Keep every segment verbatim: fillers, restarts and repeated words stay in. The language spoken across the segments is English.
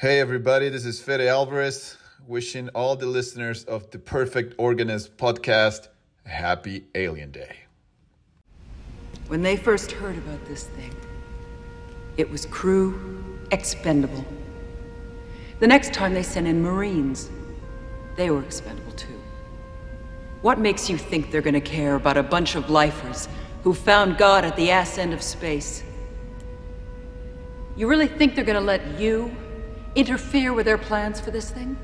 Hey everybody, this is Fede Alvarez, wishing all the listeners of the Perfect Organist podcast a happy Alien Day. When they first heard about this thing, it was crew expendable. The next time they sent in Marines, they were expendable too. What makes you think they're gonna care about a bunch of lifers who found God at the ass end of space? You really think they're gonna let you interfere with their plans for this thing?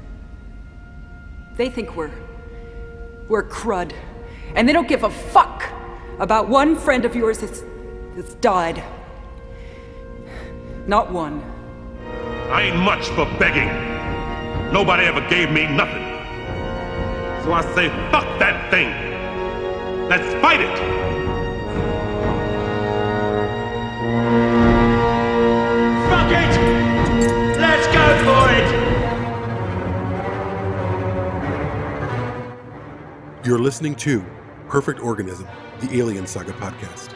They think we're... we're crud. And they don't give a fuck about one friend of yours that's... that's died. Not one. I ain't much for begging. Nobody ever gave me nothing. So I say, fuck that thing. Let's fight it! Fuck it! Let's go for it! You're listening to Perfect Organism, the Alien Saga podcast.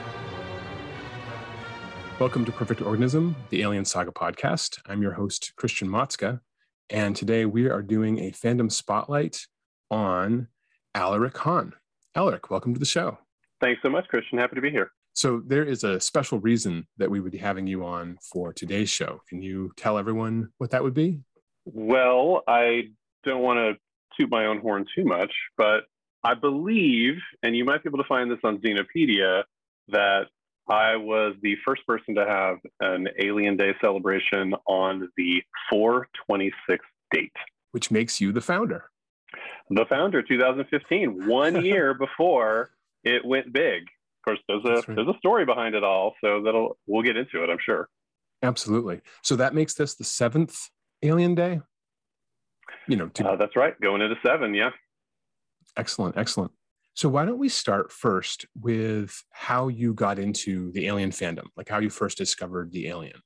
Welcome to Perfect Organism, the Alien Saga podcast. I'm your host, Christian Motzka, and today we are doing a fandom spotlight on Alaric Hahn. Alaric, welcome to the show. Thanks so much, Christian. Happy to be here. So there is a special reason that we would be having you on for today's show. Can you tell everyone what that would be? Well, I don't want to toot my own horn too much, but I believe, and you might be able to find this on Xenopedia, that I was the first person to have an Alien Day celebration on the four twenty-six date. Which makes you the founder. The founder, two thousand fifteen, one year before it went big. Of course, there's a right. there's a story behind it all, so that'll we'll get into it, I'm sure. Absolutely. So that makes this the seventh Alien Day. You know, to... uh, that's right. Going into seven, yeah. Excellent, excellent. So why don't we start first with how you got into the Alien fandom, like how you first discovered the Alien?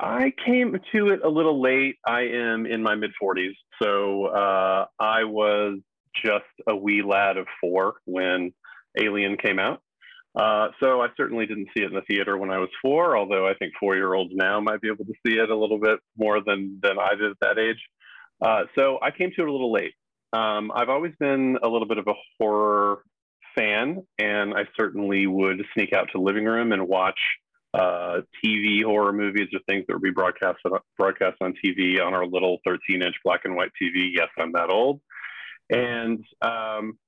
I came to it a little late. I am in my mid forties, so uh, I was. just a wee lad of four when Alien came out. Uh, so I certainly didn't see it in the theater when I was four, although I think four-year-olds now might be able to see it a little bit more than, than I did at that age. Uh, so I came to it a little late. Um, I've always been a little bit of a horror fan, and I certainly would sneak out to the living room and watch uh, T V horror movies or things that would be broadcast, broadcast on T V on our little thirteen-inch black and white T V. Yes, I'm that old. And um,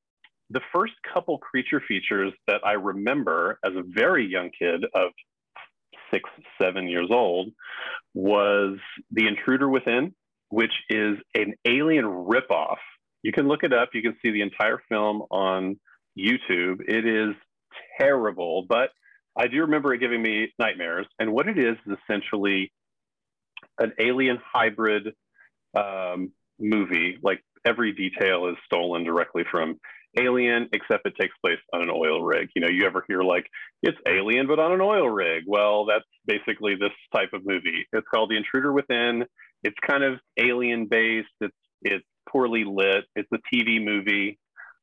the first couple creature features that I remember as a very young kid of six, seven years old was The Intruder Within, which is an Alien ripoff. You can look it up. You can see the entire film on YouTube. It is terrible, but I do remember it giving me nightmares. And what it is is essentially an alien hybrid um, movie, like every detail is stolen directly from Alien, except it takes place on an oil rig. You know, you ever hear like, it's Alien, but on an oil rig. Well, that's basically this type of movie. It's called The Intruder Within. It's kind of alien-based. It's it's poorly lit. It's a T V movie.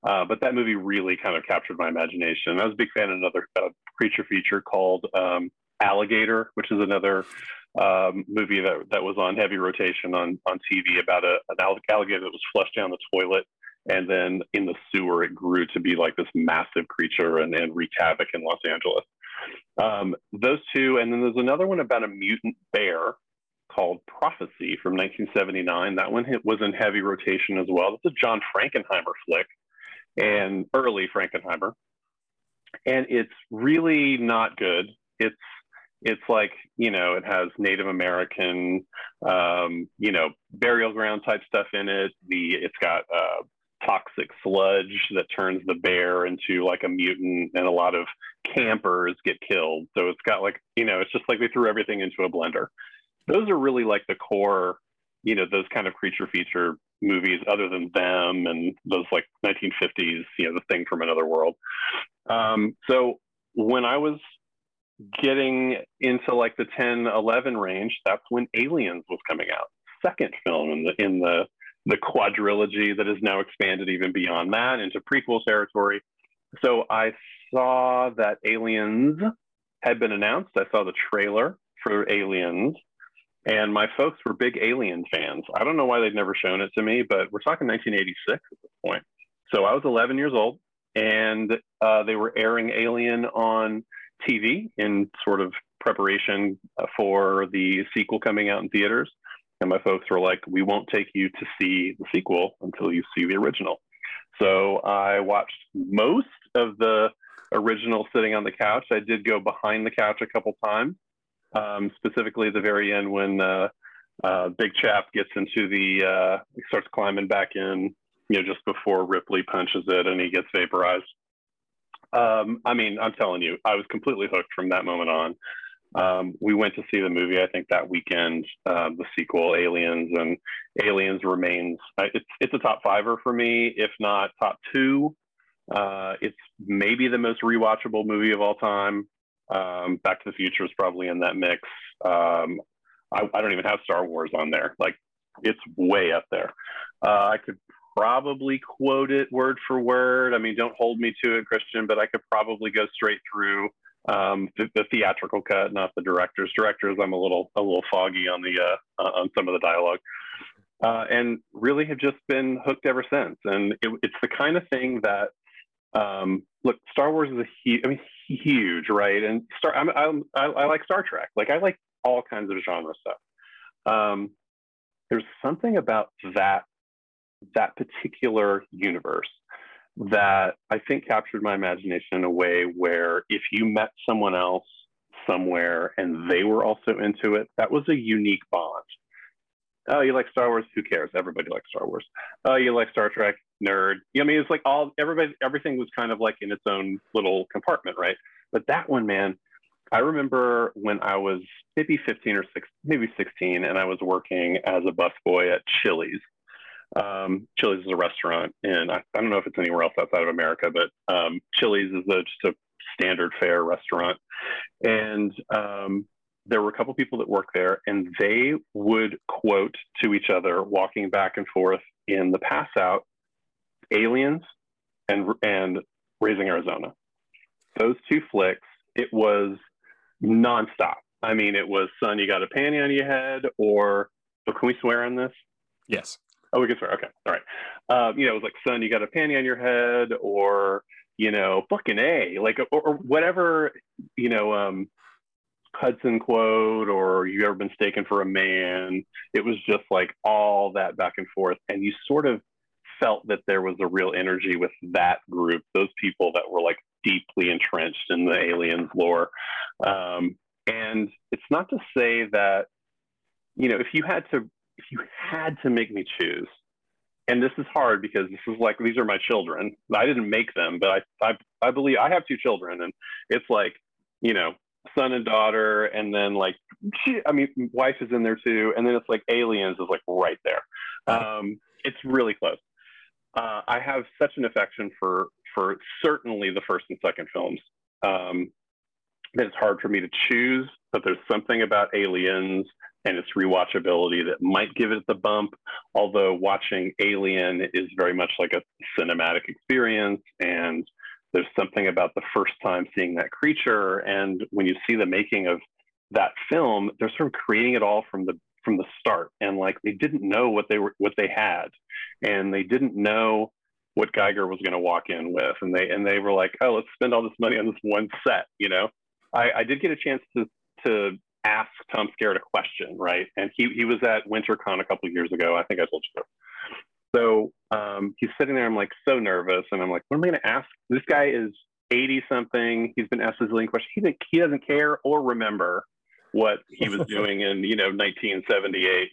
Uh, but that movie really kind of captured my imagination. I was a big fan of another uh, creature feature called um, Alligator, which is another Um, movie that, that was on heavy rotation on, on T V about a, an alligator that was flushed down the toilet, and then in the sewer it grew to be like this massive creature and, and wreak havoc in Los Angeles. Um, those two, and then there's another one about a mutant bear called Prophecy from nineteen seventy-nine. That one was in heavy rotation as well. It's a John Frankenheimer flick, and early Frankenheimer, and it's really not good. It's It's like, you know, it has Native American, um, you know, burial ground type stuff in it. The It's got uh, toxic sludge that turns the bear into like a mutant, and a lot of campers get killed. So it's got like, you know, it's just like they threw everything into a blender. Those are really like the core, you know, those kind of creature feature movies other than them and those like nineteen fifties, you know, The Thing from Another World. Um, so when I was getting into like the ten eleven range, that's when Aliens was coming out, second film in the in the the quadrilogy that is now expanded even beyond that into prequel territory. So I saw that Aliens had been announced. I saw the trailer for Aliens, And my folks were big Alien fans. I don't know why they'd never shown it to me, but we're talking nineteen eighty-six at this point. So I was eleven years old, and uh, they were airing Alien on T V in sort of preparation for the sequel coming out in theaters. And my folks were like, we won't take you to see the sequel until you see the original. So I watched most of the original sitting on the couch. I did go behind the couch a couple times, um, specifically at the very end when uh, uh, Big Chap gets into the, uh, starts climbing back in, you know, just before Ripley punches it and he gets vaporized. Um, I mean, I'm telling you, I was completely hooked from that moment on. Um, we went to see the movie, I think, that weekend, uh, the sequel, Aliens, and Aliens remains, it's, it's a top fiver for me, if not top two. Uh, it's maybe the most rewatchable movie of all time. Um, Back to the Future is probably in that mix. Um, I, I don't even have Star Wars on there. Like, it's way up there. Uh, I could probably quote it word for word. I mean, don't hold me to it, Christian, but I could probably go straight through um the, the theatrical cut, not the director's directors i'm a little a little foggy on the uh, uh on some of the dialogue, uh and really have just been hooked ever since. And it, it's the kind of thing that um look, Star Wars is a huge, I mean, huge, right? And star I'm, I'm, I, I like Star Trek, like I like all kinds of genre stuff. Um there's something about that that particular universe that I think captured my imagination in a way where if you met someone else somewhere and they were also into it, that was a unique bond. Oh, you like Star Wars? Who cares? Everybody likes Star Wars. Oh, you like Star Trek? Nerd. I mean, it's like all, everybody, everything was kind of like in its own little compartment, right? But that one, man, I remember when I was maybe fifteen or six, maybe sixteen, and I was working as a busboy at Chili's. Um, Chili's is a restaurant, and I, I don't know if it's anywhere else outside of America, but um, Chili's is a, just a standard fare restaurant. And um, there were a couple people that worked there, and they would quote to each other, walking back and forth in the pass out, Aliens and, and Raising Arizona. Those two flicks, it was nonstop. I mean, it was, son, you got a panty on your head, or oh, can we swear on this? Yes. Oh, we can swear. Okay. All right. Um, you know, it was like, son, you got a panty on your head, or, you know, fucking A, like, or, or whatever, you know, um, Hudson quote, or you ever been staken for a man. It was just like all that back and forth. And you sort of felt that there was a real energy with that group, those people that were like deeply entrenched in the Aliens lore. Um, and it's not to say that, you know, if you had to, if you had to make me choose, and this is hard because this is like, these are my children. I didn't make them, but I, I, I believe I have two children, and it's like, you know, son and daughter. And then like, I mean, wife is in there too. And then it's like Aliens is like right there. Um, it's really close. Uh, I have such an affection for, for certainly the first and second films. Um, that it's hard for me to choose, but there's something about Aliens and its rewatchability that might give it the bump, although watching Alien is very much like a cinematic experience, and there's something about the first time seeing that creature, and when you see the making of that film, they're sort of creating it all from the from the start, and like they didn't know what they were what they had, and they didn't know what Geiger was going to walk in with, and they and they were like, oh, let's spend all this money on this one set, you know. I, I did get a chance to to. ask Tom Skerritt a question, right? And he he was at WinterCon a couple of years ago. I think I told you. So um, he's sitting there. I'm like so nervous, and I'm like, what am I going to ask? This guy is eighty something. He's been asked a zillion questions. He didn't, he doesn't care or remember what he was doing in you know nineteen seventy-eight.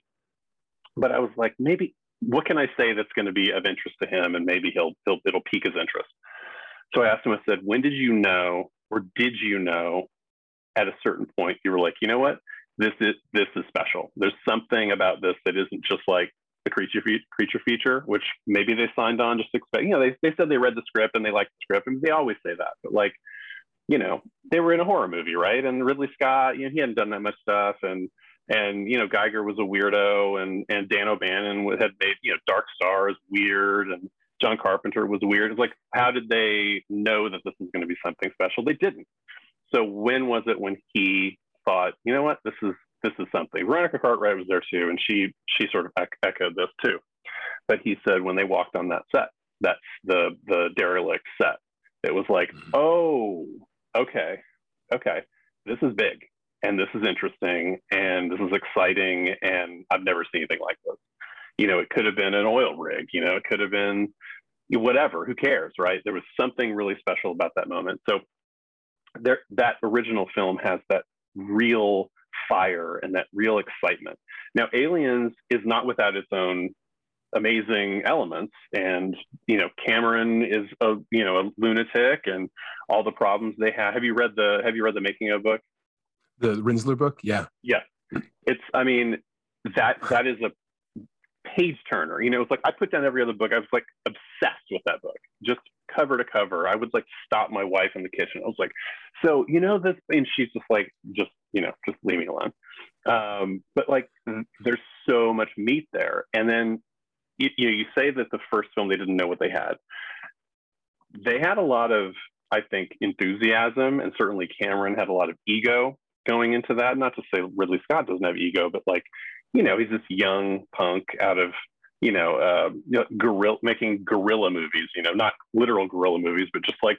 But I was like, maybe what can I say that's going to be of interest to him, and maybe he'll he'll it'll pique his interest. So I asked him. I said, when did you know, or did you know? At a certain point, you were like, you know what, this is this is special. There's something about this that isn't just like the creature fe creature feature, which maybe they signed on just expect. You know, they they said they read the script and they liked the script, and they always say that. But like, you know, they were in a horror movie, right? And Ridley Scott, you know, he hadn't done that much stuff, and and you know, Geiger was a weirdo, and and Dan O'Bannon had made you know Dark Star is weird, and John Carpenter was weird. It's like, how did they know that this was going to be something special? They didn't. So when was it when he thought, you know what, this is this is something. Veronica Cartwright was there too, and she she sort of echoed this too. But he said when they walked on that set, that's the the derelict set, it was like, mm-hmm. oh, okay, okay, this is big, and this is interesting, and this is exciting, and I've never seen anything like this. You know, it could have been an oil rig, you know, it could have been whatever, who cares, right? There was something really special about that moment. So there, that original film has that real fire and that real excitement. Now, Aliens is not without its own amazing elements, and you know, Cameron is a you know a lunatic, and all the problems they have. Have you read the Have you read the making of book? The Rinsler book, yeah, yeah. It's I mean that that is a page turner. You know, it's like I put down every other book. I was like obsessed with that book, just cover to cover. I would like stop my wife in the kitchen. I was like, so you know this, and she's just like, just you know, just leave me alone. Um, but like, there's so much meat there, and then. You, you know, you say that the first film, they didn't know what they had. They had a lot of, I think, enthusiasm, and certainly Cameron had a lot of ego going into that. Not to say Ridley Scott doesn't have ego, but like, you know, he's this young punk out of, you know, uh, you know gorilla, making guerrilla movies, you know, not literal guerrilla movies, but just like,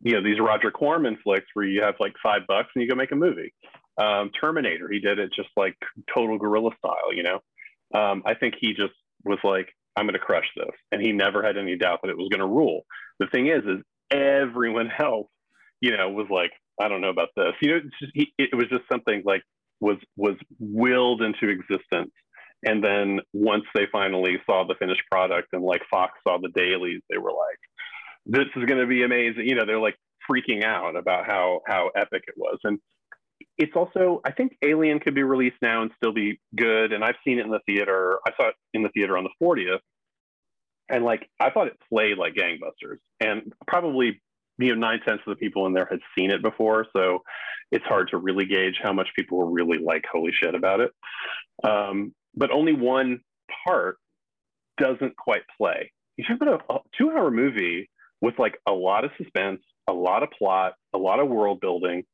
you know, these Roger Corman flicks where you have like five bucks and you go make a movie. Um, Terminator, he did it just like total guerrilla style, you know. Um, I think he just, was like, I'm going to crush this. And he never had any doubt that it was going to rule. The thing is, is everyone else, you know, was like, I don't know about this. You know, it's just, he, it was just something like was, was willed into existence. And then once they finally saw the finished product and like Fox saw the dailies, they were like, this is going to be amazing. You know, they're like freaking out about how, how epic it was. And it's also, I think Alien could be released now and still be good. And I've seen it in the theater. I saw it in the theater on the fortieth. And like, I thought it played like gangbusters. And probably, you know, nine tenths of the people in there had seen it before. So it's hard to really gauge how much people were really like, holy shit about it. Um, but only one part doesn't quite play. You should put a two hour movie with like a lot of suspense, a lot of plot, a lot of world building.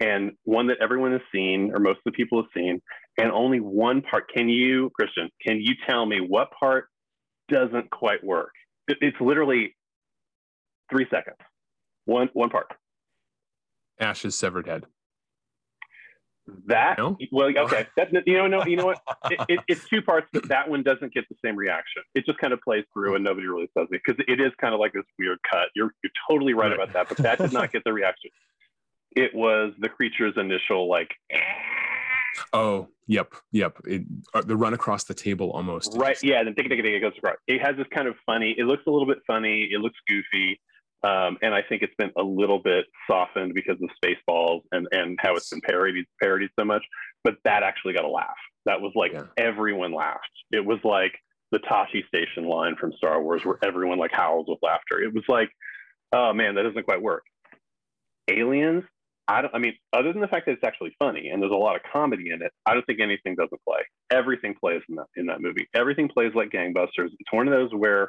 And one that everyone has seen, or most of the people have seen, and only one part. Can you, Christian, can you tell me what part doesn't quite work? It, it's literally three seconds. One one part. Ash's severed head. That, no? well, okay. That, you know, no, you know what? It, it, it's two parts, but that one doesn't get the same reaction. It just kind of plays through and nobody really says it, because it is kind of like this weird cut. You're, you're totally right, right about that, but that did not get the reaction. It was the creature's initial, like, oh, yep, yep. It, uh, the run across the table almost. Right, yeah, then tick tick tick it goes across. It has this kind of funny, it looks a little bit funny, it looks goofy, um, and I think it's been a little bit softened because of Spaceballs and, and how it's been parodied, parodied so much, but that actually got a laugh. That was like, yeah. Everyone laughed. It was like the Tashi Station line from Star Wars where everyone, like, howls with laughter. It was like, oh, man, that doesn't quite work. Aliens? I don't, I mean, other than the fact that it's actually funny and there's a lot of comedy in it, I don't think anything doesn't play. Everything plays in that, in that movie. Everything plays like gangbusters. It's one of those where,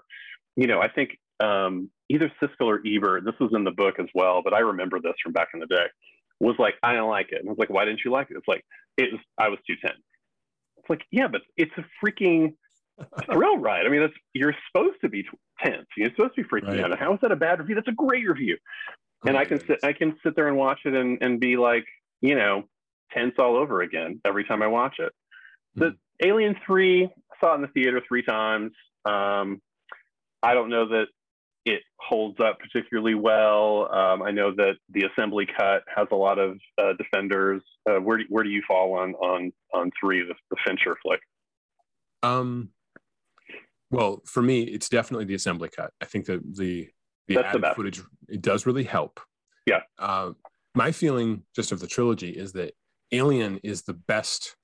you know, I think um, either Siskel or Ebert, this was in the book as well, but I remember this from back in the day, was like, I don't like it. And I was like, why didn't you like it? It's like, it was, I was too tense. It's like, yeah, but it's a freaking thrill ride. I mean, that's, you're supposed to be tense. You're supposed to be freaking right. out. How is that a bad review? That's a great review. And I can sit, I can sit there and watch it and, and be like, you know, tense all over again every time I watch it. The mm-hmm. Alien three, I saw it in the theater three times. Um, I don't know that it holds up particularly well. Um, I know that the assembly cut has a lot of uh, defenders. Uh, where do where do you fall on on on three, the, the Fincher flick? Um, well, for me, it's definitely the assembly cut. I think that the. The That's added the footage, it does really help. Yeah. Uh, my feeling just of the trilogy is that Alien is the best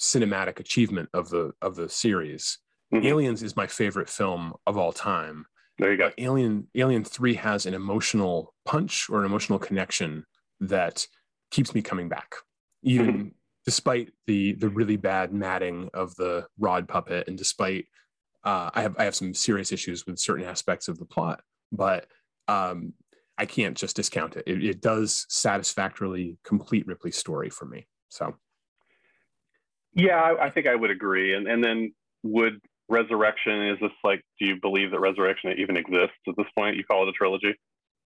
cinematic achievement of the of the series. Mm-hmm. Aliens is my favorite film of all time. There you go. But Alien Alien three has an emotional punch or an emotional connection that keeps me coming back, even mm-hmm. despite the the really bad matting of the rod puppet, and despite uh, I have I have some serious issues with certain aspects of the plot. But um, I can't just discount it. it. It does satisfactorily complete Ripley's story for me. So Yeah, I, I think I would agree. And and then would Resurrection, is this like, do you believe that Resurrection even exists at this point? You call it a trilogy?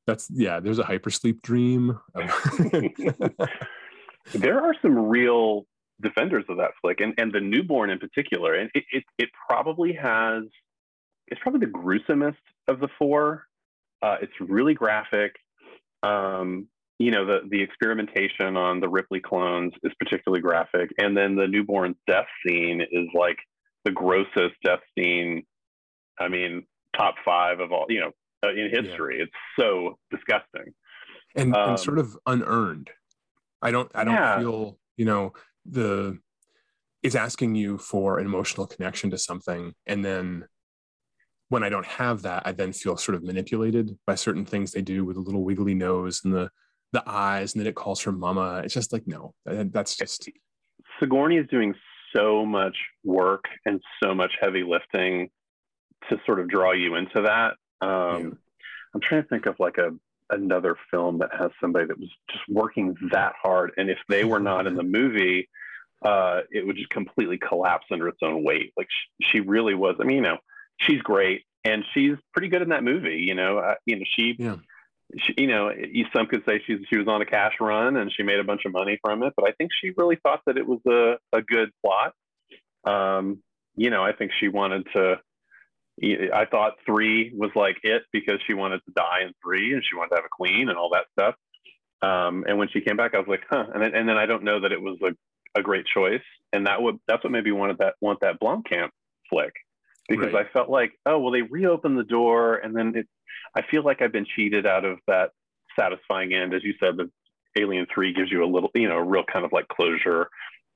That's, yeah, there's a hypersleep dream. There are some real defenders of that flick, and, and the newborn in particular. And it, it, it probably has, it's probably the gruesomest of the four. Uh, it's really graphic. Um, you know, the, the experimentation on the Ripley clones is particularly graphic. And then the newborn's death scene is like the grossest death scene. I mean, top five of all, you know, uh, in history. Yeah. It's so disgusting. And, um, and sort of unearned. I don't, I don't yeah. feel, you know, the, it's asking you for an emotional connection to something. And then when I don't have that, I then feel sort of manipulated by certain things they do with a little wiggly nose and the, the eyes, and then it calls her mama. It's just like, no, that's just. Sigourney is doing so much work and so much heavy lifting to sort of draw you into that. Um, yeah. I'm trying to think of like a, another film that has somebody that was just working that hard, and if they were not in the movie, uh, it would just completely collapse under its own weight. Like sh- she really was. I mean, you know, she's great, and she's pretty good in that movie. You know, uh, you know, she, yeah. she, you know, some could say she's she was on a cash run and she made a bunch of money from it, but I think she really thought that it was a a good plot. Um, you know, I think she wanted to. I thought three was like it because she wanted to die in three and she wanted to have a queen and all that stuff. Um, and when she came back, I was like, huh. And then, and then I don't know that it was a, a great choice. And that would, that's what made me wanted that, want that Blomkamp flick, because right. I felt like, oh, well, they reopened the door. And then it, I feel like I've been cheated out of that satisfying end. As you said, the Alien three gives you a little, you know, a real kind of like closure.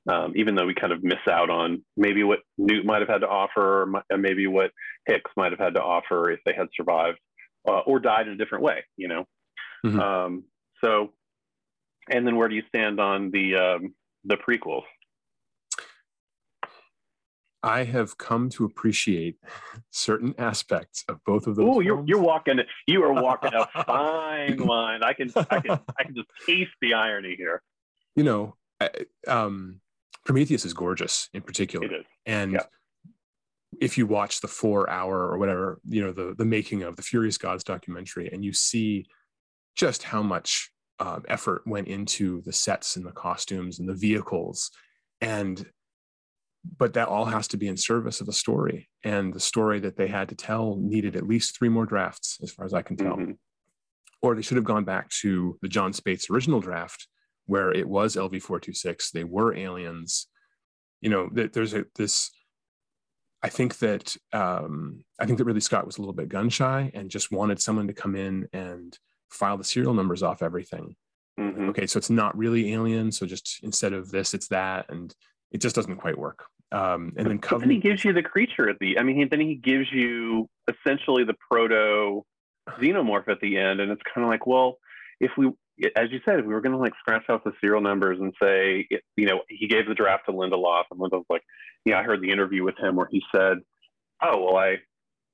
Um, even though we kind of miss out on maybe what Newt might have had to offer, or maybe what Hicks might have had to offer if they had survived uh, or died in a different way, you know? Mm-hmm. Um, so, and then where do you stand on the, um, the prequels? I have come to appreciate certain aspects of both of those. Oh, you're, you're walking, you are walking a fine line. I can, I can, I can just taste the irony here. You know, I, um, Prometheus is gorgeous in particular. It is. And yeah. if you watch the four hour or whatever, you know, the, the making of the Furious Gods documentary, and you see just how much um, effort went into the sets and the costumes and the vehicles. And, but that all has to be in service of the story, and the story that they had to tell needed at least three more drafts, as far as I can tell, mm-hmm. or they should have gone back to the John Spates original draft, where it was L V four twenty-six, they were aliens. You know, there's a, this, I think that, um, I think that Ridley Scott was a little bit gun shy and just wanted someone to come in and file the serial numbers off everything. Mm-hmm. Like, okay, so it's not really alien. So just instead of this, it's that. And it just doesn't quite work. Um, and then, Covenant, then he gives you the creature at the, I mean, then he gives you essentially the proto xenomorph at the end. And it's kind of like, well, if we, as you said, we were going to like scratch out the serial numbers and say, you know, he gave the draft to Lindelof, and Lindelof's like, yeah, I heard the interview with him where he said, oh, well, I,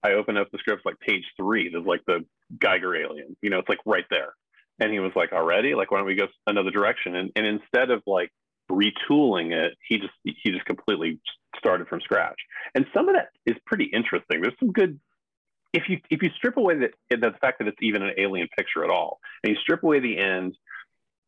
I opened up the script like page three, there's like the Geiger alien, you know, it's like right there. And he was like, already? Like, why don't we go another direction? And, and instead of like retooling it, he just, he just completely started from scratch. And some of that is pretty interesting. There's some good, If you if you strip away the, the fact that it's even an alien picture at all, and you strip away the end,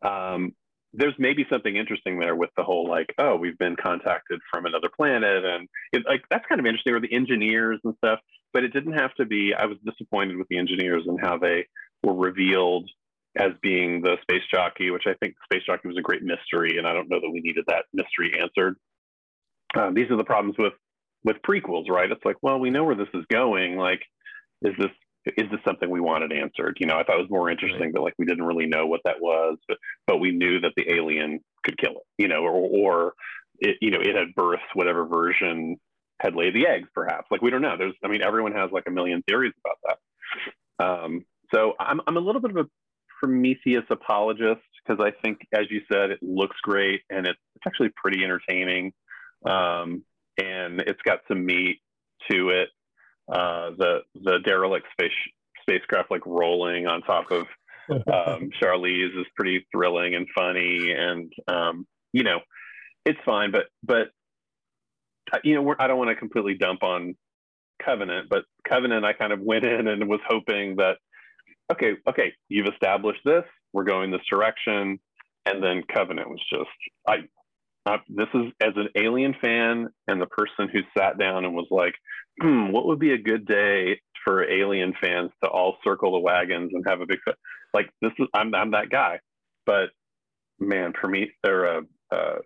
um, there's maybe something interesting there with the whole like, oh, we've been contacted from another planet, and it, like that's kind of interesting, or the engineers and stuff. But it didn't have to be. I was disappointed with the engineers and how they were revealed as being the space jockey, which I think space jockey was a great mystery, and I don't know that we needed that mystery answered. Uh, these are the problems with with prequels, right? It's like, well, we know where this is going, like. Is this is this something we wanted answered? You know, I thought it was more interesting right. that like we didn't really know what that was, but but we knew that the alien could kill it, you know, or or it, you know, it had birthed whatever version had laid the eggs, perhaps. Like we don't know. There's, I mean, everyone has like a million theories about that. Um, so I'm I'm a little bit of a Prometheus apologist because I think, as you said, it looks great and it's it's actually pretty entertaining, um, and it's got some meat to it. Uh, the the derelict space spacecraft like rolling on top of um, Charlize is pretty thrilling and funny, and um, you know, it's fine. But but you know, we're, I don't want to completely dump on Covenant, but Covenant, I kind of went in and was hoping that, okay, okay, you've established this, we're going this direction. And then Covenant was just, I, I this is, as an Alien fan and the person who sat down and was like, hmm, what would be a good day for Alien fans to all circle the wagons and have a big, like, this is, I'm, I'm that guy. But man, Prometheus, or uh, uh,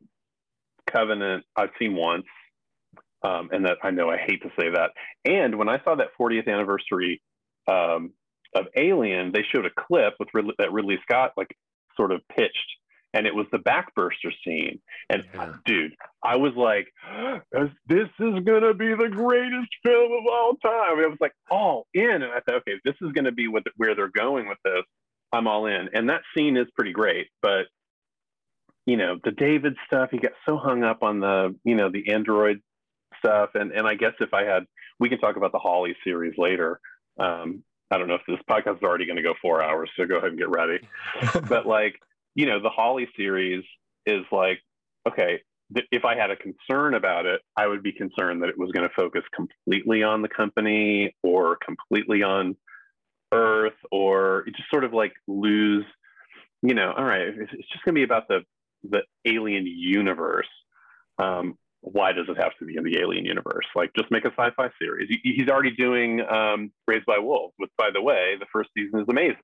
Covenant, I've seen once. Um, and that, I know I hate to say that. And when I saw that fortieth anniversary um, of Alien, they showed a clip with Ridley, that Ridley Scott like sort of pitched, and it was the backburster scene. And yeah. dude, I was like, this is gonna be the greatest film of all time. And I was like, all in. And I thought, okay, this is gonna be what, where they're going with this. I'm all in. And that scene is pretty great, but you know, the David stuff, he got so hung up on the, you know, the android stuff. And, and I guess if I had, we can talk about the Holly series later. Um, I don't know if this podcast is already going to go four hours, so go ahead and get ready. But like, you know, the Holly series is like, okay, th- if I had a concern about it, I would be concerned that it was going to focus completely on the company or completely on Earth, or it just sort of like lose, you know, all right, it's, it's just going to be about the, the alien universe. Um, why does it have to be in the alien universe? Like, just make a sci-fi series. He's already doing um, Raised by Wolves, which, by the way, the first season is amazing.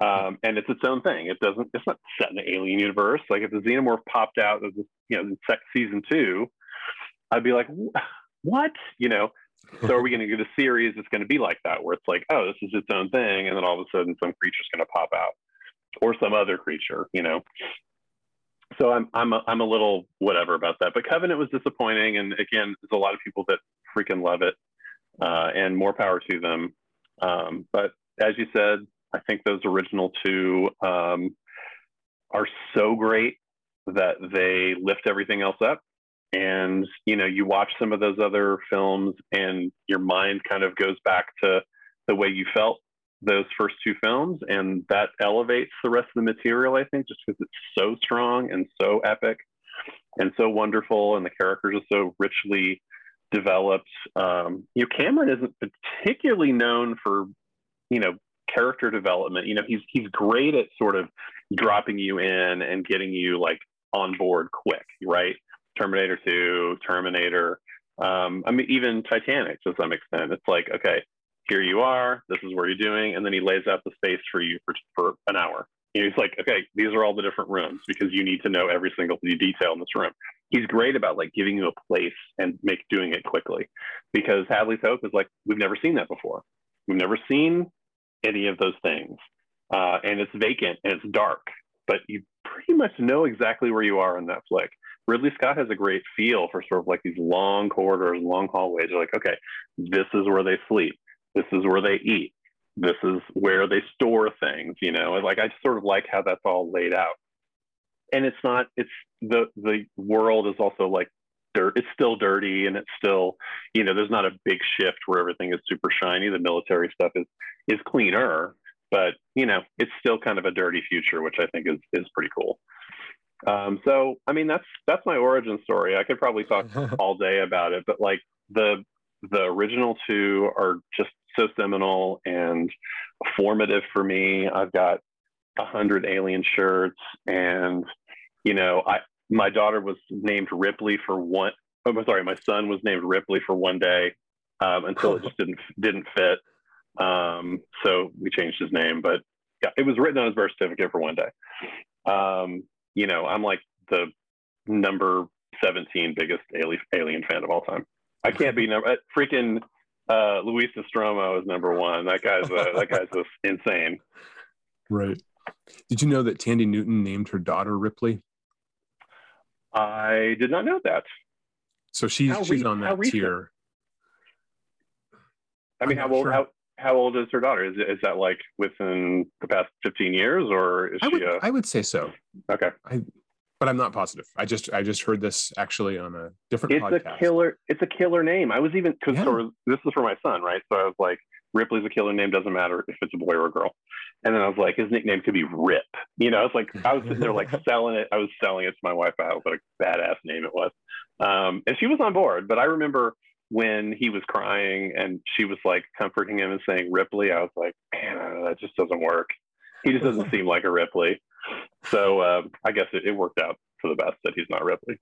Um, and it's its own thing. It doesn't, it's not set in the alien universe. Like, if the Xenomorph popped out of this, you know, in season two, I'd be like, what? You know, so are we going to get a series that's going to be like that, where it's like, oh, this is its own thing, and then all of a sudden some creature's going to pop out, or some other creature, you know? So I'm I'm a, I'm a little whatever about that, but Covenant was disappointing, and again, there's a lot of people that freaking love it, uh, and more power to them. Um, but as you said, I think those original two um, are so great that they lift everything else up. And you know, you watch some of those other films, and your mind kind of goes back to the way you felt those first two films, and that elevates the rest of the material, I think, just because it's so strong and so epic and so wonderful, and the characters are so richly developed. Um, you know, Cameron isn't particularly known for, you know, character development. You know, he's he's great at sort of dropping you in and getting you like on board quick, right? Terminator two, Terminator, um, I mean, even Titanic to some extent. It's like, okay, here you are, this is where you're doing. And then he lays out the space for you for, for an hour. And he's like, okay, these are all the different rooms because you need to know every single detail in this room. He's great about like giving you a place and make doing it quickly, because Hadley's Hope is like, we've never seen that before. We've never seen any of those things. Uh, and it's vacant and it's dark, but you pretty much know exactly where you are in that flick. Ridley Scott has a great feel for sort of like these long corridors, long hallways. You're like, okay, this is where they sleep. This is where they eat. This is where they store things, you know? Like, I just sort of like how that's all laid out. And it's not, it's the, the world is also like dirt. It's still dirty, and it's still, you know, there's not a big shift where everything is super shiny. The military stuff is, is cleaner, but you know, it's still kind of a dirty future, which I think is, is pretty cool. Um, so, I mean, that's, that's my origin story. I could probably talk all day about it, but like the, the original two are just so seminal and formative for me. I've got a hundred Alien shirts, and you know, I my daughter was named Ripley for one. Oh, I'm sorry, my son was named Ripley for one day um, until it just didn't didn't fit. Um, so we changed his name, but yeah, it was written on his birth certificate for one day. Um, you know, I'm like the number seventeen biggest alien alien fan of all time. I can't be number. Freaking uh, Luis Nostromo is number one. That guy's a, that guy's a, insane. Right. Did you know that Tandy Newton named her daughter Ripley? I did not know that. So she's how she's re- on that tier. I mean, I'm how old sure. how how old is her daughter? Is is that like within the past fifteen years, or is I she? Would, a... I would say so. Okay. I, But I'm not positive. I just I just heard this actually on a different it's podcast. It's a killer. It's a killer name. I was even because yeah. so this is for my son, right? So I was like, Ripley's a killer name. Doesn't matter if it's a boy or a girl. And then I was like, his nickname could be Rip. You know, it's like I was sitting there like selling it. I was selling it to my wife. How what a badass name it was. Um, and she was on board, but I remember when he was crying and she was like comforting him and saying Ripley, I was like, man, I don't know, that just doesn't work. He just doesn't seem like a Ripley. So uh, I guess it, it worked out for the best that he's not Ripley.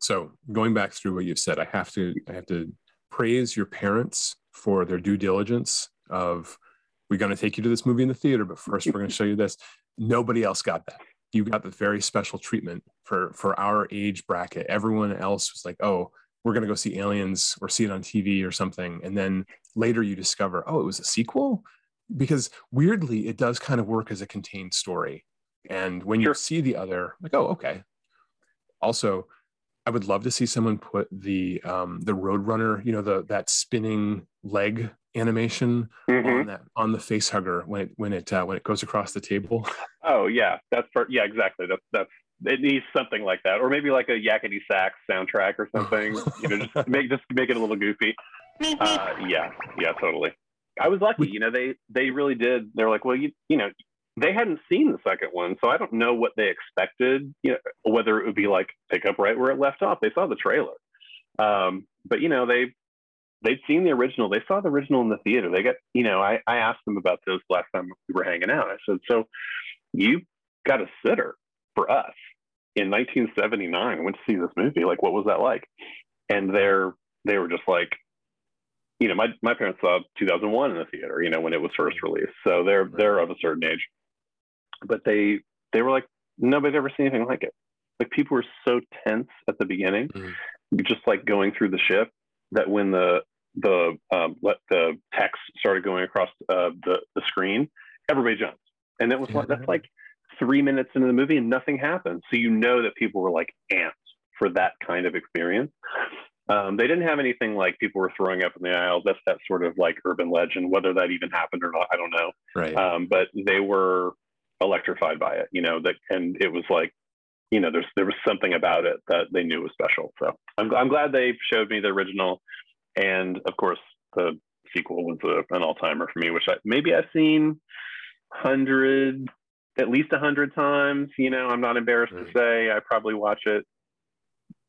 So going back through what you've said, I have to, I have to praise your parents for their due diligence of, we're going to take you to this movie in the theater, but first we're going to show you this. Nobody else got that. You got the very special treatment for, for our age bracket. Everyone else was like, oh, we're going to go see Aliens or see it on T V or something. And then later you discover, oh, it was a sequel? Because weirdly, it does kind of work as a contained story. And when you see the other, like, oh, okay. Also, I would love to see someone put the, um, the Roadrunner, you know, the, that spinning leg animation mm-hmm. on that, on the face hugger when it, when it, uh, when it goes across the table. Oh yeah. That's part. Yeah, exactly. That's, that's, it needs something like that. Or maybe like a Yakety Sax soundtrack or something, you know, just make, just make it a little goofy. Uh, yeah. Yeah, totally. I was lucky, you know, they, they really did. They're like, well, you, you know, they hadn't seen the second one. So I don't know what they expected, you know, whether it would be like pick up right where it left off. They saw the trailer. Um, but you know, they, they'd seen the original. They saw the original in the theater. They got, you know, I, I asked them about this last time we were hanging out. I said, so you got a sitter for us in nineteen seventy-nine. I went to see this movie. Like, what was that like? And they're, they were just like, you know, my, my parents saw two thousand one in the theater, you know, when it was first released. So they're, they're of a certain age, but they, they were like, nobody's ever seen anything like it. Like, people were so tense at the beginning, mm-hmm. just like going through the ship, that when the the um, let the text started going across uh, the the screen, everybody jumped, and that was yeah. like, that's like three minutes into the movie, and nothing happened. So you know that people were like amped for that kind of experience. Um, they didn't have anything like people were throwing up in the aisles. That's that sort of like urban legend. Whether that even happened or not, I don't know. Right. Um, but they were electrified by it, you know. That and it was like, you know, there's, there was something about it that they knew was special. So I'm, I'm glad they showed me the original. And of course the sequel was a, an all timer for me, which I, maybe I've seen hundred, at least a hundred times, you know, I'm not embarrassed mm-hmm. to say. I probably watch it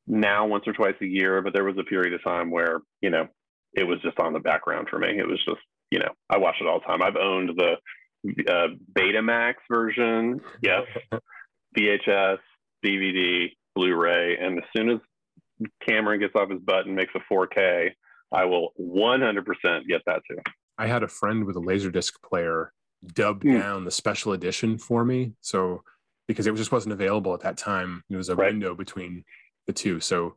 now once or twice a year, but there was a period of time where, you know, it was just on the background for me. It was just, you know, I watched it all the time. I've owned the uh, Betamax version. Yes. V H S. D V D, Blu-ray, and as soon as Cameron gets off his butt and makes a four K, I will one hundred percent get that too. I had a friend with a Laserdisc player dub mm. down the special edition for me, so because it just wasn't available at that time. It was a right. window between the two, so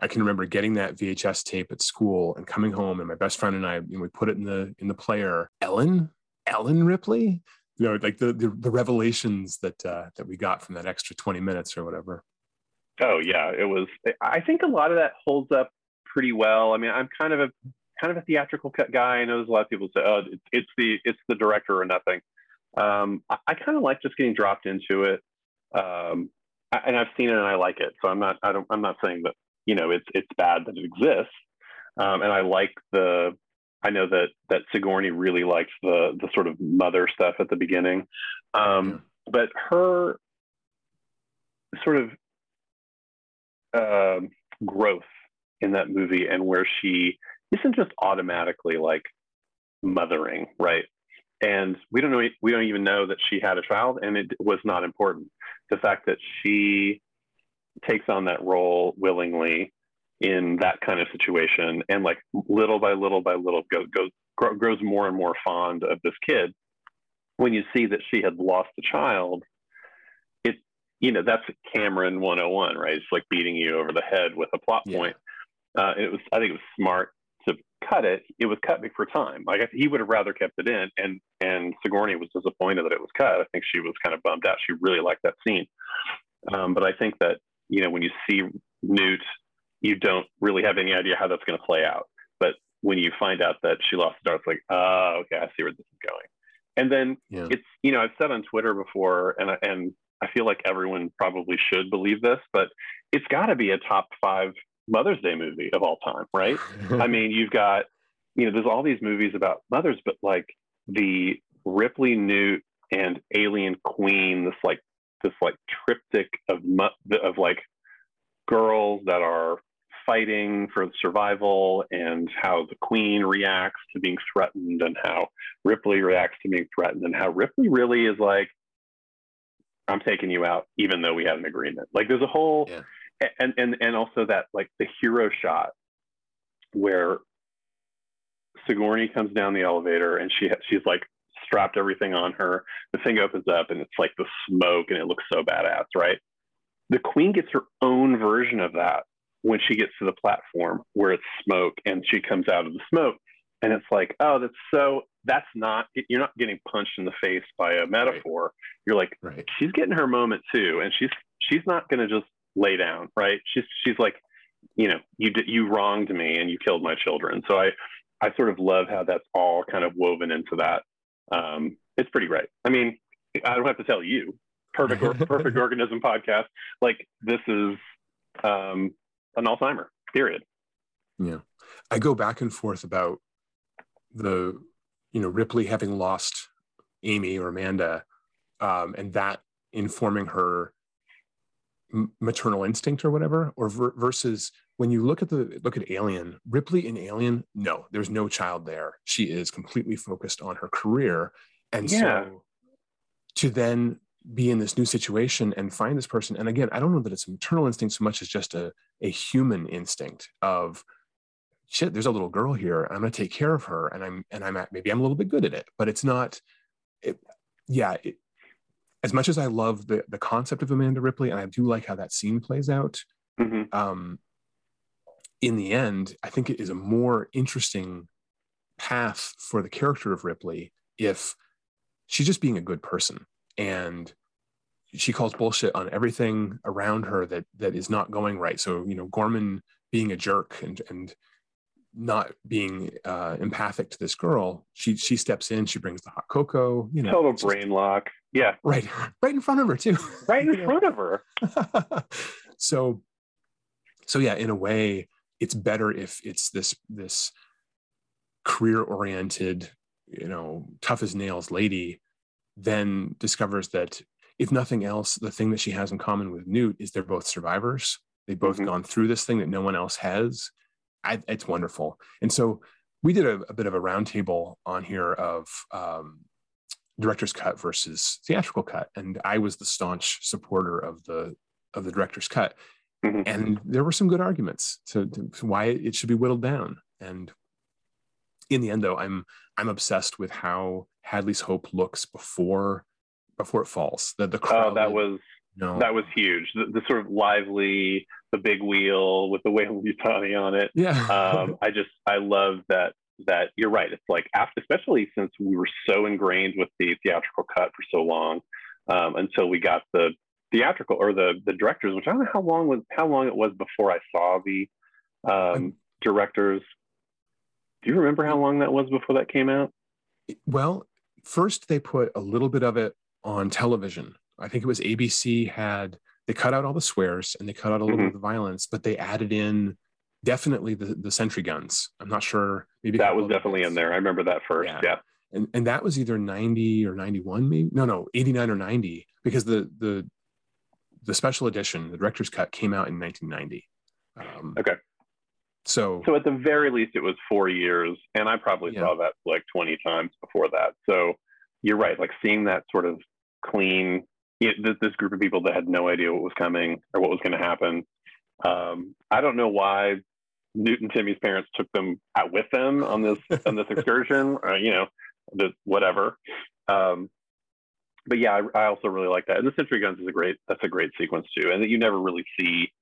I can remember getting that V H S tape at school and coming home, and my best friend and I, and we put it in the in the player. Ellen, Ellen Ripley. You know, like the, the, the revelations that uh, that we got from that extra twenty minutes or whatever. Oh yeah, it was. I think a lot of that holds up pretty well. I mean, I'm kind of a kind of a theatrical cut guy. I know there's a lot of people say, oh, it's, it's the it's the director or nothing. Um, I, I kind of like just getting dropped into it, um, I, and I've seen it and I like it. So I'm not I don't I'm not saying that, you know, it's it's bad that it exists, um, and I like the. I know that that Sigourney really likes the the sort of mother stuff at the beginning, um, yeah. but her sort of uh, growth in that movie and where she isn't just automatically like mothering, right? And we don't know we don't even know that she had a child, and it was not important. The fact that she takes on that role willingly in that kind of situation, and like little by little by little goes go, grows more and more fond of this kid. When you see that she had lost a child, it, you know, that's Cameron one oh one, right? It's like beating you over the head with a plot point. Yeah. Uh, it was, I think it was smart to cut it. It was cut for time. Like, he would have rather kept it in, and, and Sigourney was disappointed that it was cut. I think she was kind of bummed out. She really liked that scene. Um, but I think that, you know, when you see Newt, you don't really have any idea how that's going to play out. But when you find out that she lost the daughter, it's like, oh, okay, I see where this is going. And then yeah. it's, you know, I've said on Twitter before, and I, and I feel like everyone probably should believe this, but it's got to be a top five Mother's Day movie of all time, right? I mean, you've got, you know, there's all these movies about mothers, but like the Ripley, Newt, and Alien Queen, this like, this like triptych of, of like, girls that are fighting for survival, and how the queen reacts to being threatened, and how Ripley reacts to being threatened, and how Ripley really is like, I'm taking you out, even though we had an agreement. Like there's a whole, yeah. and, and, and also that, like the hero shot where Sigourney comes down the elevator and she she's like strapped everything on her. The thing opens up and it's like the smoke and it looks so badass, right? The queen gets her own version of that when she gets to the platform where it's smoke and she comes out of the smoke, and it's like, oh, that's so, that's not, you're not getting punched in the face by a metaphor. Right. You're like, right. She's getting her moment too. And she's, she's not going to just lay down. Right. She's, she's like, you know, you did, you wronged me and you killed my children. So I, I sort of love how that's all kind of woven into that. Um, it's pretty great. I mean, I don't have to tell you, perfect, or, perfect organism podcast. Like this is, um, an all-timer, period. Yeah. I go back and forth about the, you know, Ripley having lost Amy or Amanda, um, and that informing her m- maternal instinct or whatever, or ver- versus when you look at the, look at Alien, Ripley in Alien, no, there's no child there. She is completely focused on her career. And yeah. so to then be in this new situation and find this person. And again, I don't know that it's a maternal instinct so much as just a, a human instinct of shit, there's a little girl here. I'm going to take care of her. And I'm, and I'm at, maybe I'm a little bit good at it, but it's not, it, yeah. It, as much as I love the, the concept of Amanda Ripley, and I do like how that scene plays out. Mm-hmm. Um, in the end, I think it is a more interesting path for the character of Ripley if she's just being a good person. And she calls bullshit on everything around her that that is not going right. So, you know, Gorman being a jerk and and not being uh, empathic to this girl, she she steps in, she brings the hot cocoa, you know. Total just, brain lock. Yeah. Right. Right in front of her too. Right in front of her. so, so yeah, in a way, it's better if it's this this career-oriented, you know, tough as nails lady then discovers that if nothing else, the thing that she has in common with Newt is they're both survivors. They've both mm-hmm. gone through this thing that no one else has. I, it's wonderful. And so we did a, a bit of a roundtable on here of um, director's cut versus theatrical cut. And I was the staunch supporter of the, of the director's cut. Mm-hmm. And there were some good arguments to, to, to why it should be whittled down. And in the end though, I'm, I'm obsessed with how Hadley's Hope looks before before it falls. The, the crowd, oh, that was no. that was huge. The, the sort of lively, the big wheel with the Weyland-Yutani on it. Yeah, um, I just I love that. That you're right. It's like after, especially since we were so ingrained with the theatrical cut for so long, um, until we got the theatrical or the the directors, which I don't know how long was how long it was before I saw the um, directors. Do you remember how long that was before that came out? Well. First, they put a little bit of it on television. I think it was A B C had, they cut out all the swears and they cut out a little mm-hmm. bit of the violence, but they added in definitely the, the sentry guns. I'm not sure. Maybe that was definitely in there. I remember that first. Yeah. yeah. And and that was either ninety or ninety-one, maybe? No, no, eighty-nine or ninety, because the the the special edition, the director's cut, came out in nineteen ninety. Um, okay. So, so at the very least, it was four years, and I probably yeah. saw that like twenty times before that. So you're right, like seeing that sort of clean, it, this, this group of people that had no idea what was coming or what was going to happen. Um, I don't know why Newt and Timmy's parents took them out with them on this on this excursion, or, you know, this, whatever. Um, but yeah, I, I also really like that. And the sentry guns is a great, that's a great sequence too, and that you never really see.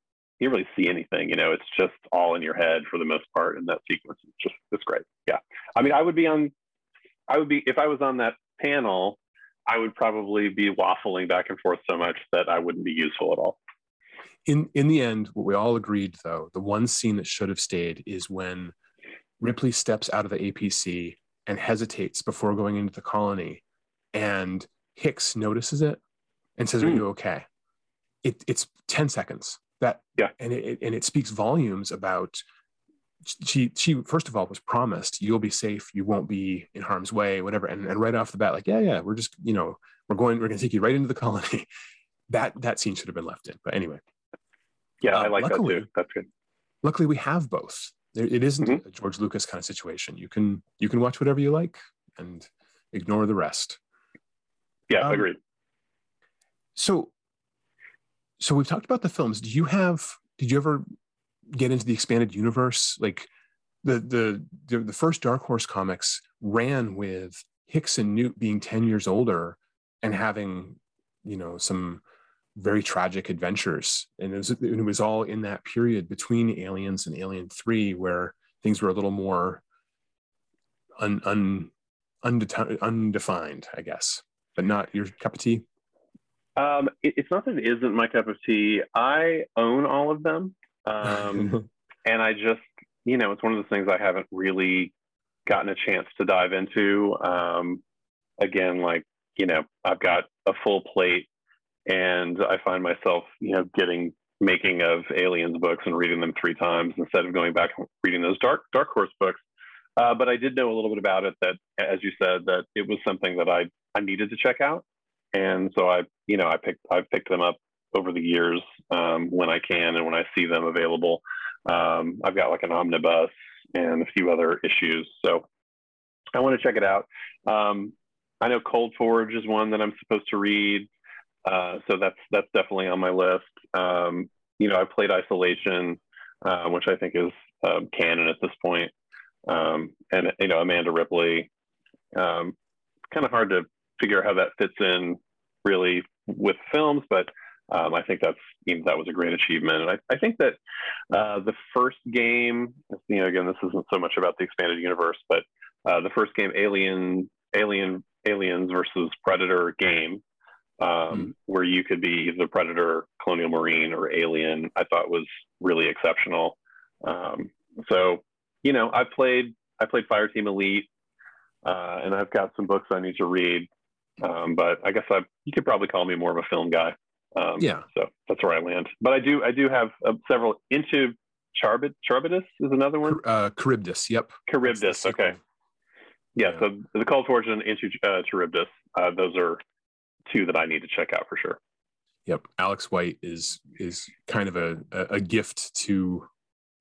You don't really see anything, you know, it's just all in your head for the most part. And that sequence is just, it's great. Yeah. I mean, I would be on, I would be, if I was on that panel, I would probably be waffling back and forth so much that I wouldn't be useful at all. In, in the end, what we all agreed though, the one scene that should have stayed is when Ripley steps out of the A P C and hesitates before going into the colony, and Hicks notices it and says, mm. are you okay? It, it's ten seconds. That yeah, and it and it speaks volumes about she she first of all was promised you'll be safe, you won't be in harm's way, whatever, and, and right off the bat, like yeah yeah we're just, you know, we're going we're going to take you right into the colony. That that scene should have been left in, but anyway. Yeah, uh, I like luckily, that too. That's good. Luckily, we have both. It isn't mm-hmm. a George Lucas kind of situation. You can you can watch whatever you like and ignore the rest. Yeah, um, agreed. So, so we've talked about the films. Do you have? Did you ever get into the expanded universe? Like the the the, the first Dark Horse comics ran with Hicks and Newt being ten years older and having, you know, some very tragic adventures, and it was it was all in that period between Aliens and Alien three, where things were a little more un, un undefined, I guess. But not your cup of tea. Um, it, it's not that it isn't my cup of tea. I own all of them, um, and I just, you know, it's one of those things I haven't really gotten a chance to dive into. Um, again, like you know, I've got a full plate. And I find myself, you know, getting making of Aliens books and reading them three times instead of going back and reading those Dark Dark Horse books. Uh, but I did know a little bit about it. That, as you said, that it was something that I I needed to check out. And so I, you know, I picked I've picked them up over the years um, when I can and when I see them available. Um, I've got like an omnibus and a few other issues, so I want to check it out. Um, I know Cold Forge is one that I'm supposed to read. Uh, so that's that's definitely on my list. Um, you know, I played Isolation, uh, which I think is um, canon at this point. Um, and, you know, Amanda Ripley. Um, kind of hard to figure out how that fits in really with films, but um, I think that's, you know, that was a great achievement. And I, I think that uh, the first game, you know, again, this isn't so much about the expanded universe, but uh, the first game, Alien, Alien, Aliens versus Predator game, Um, where you could be the Predator, Colonial Marine, or Alien, I thought was really exceptional. Um, so, you know, I played I played Fireteam Elite, uh, and I've got some books I need to read. Um, but I guess I you could probably call me more of a film guy. Um, yeah. So that's where I land. But I do I do have uh, several. Into Charybdis is another one. Uh, Charybdis. Yep. Charybdis. Okay. Yeah, yeah. So the Cold Forge and Into uh, Charybdis. Uh, those are two that I need to check out for sure. Yep. Alex White is is kind of a a gift to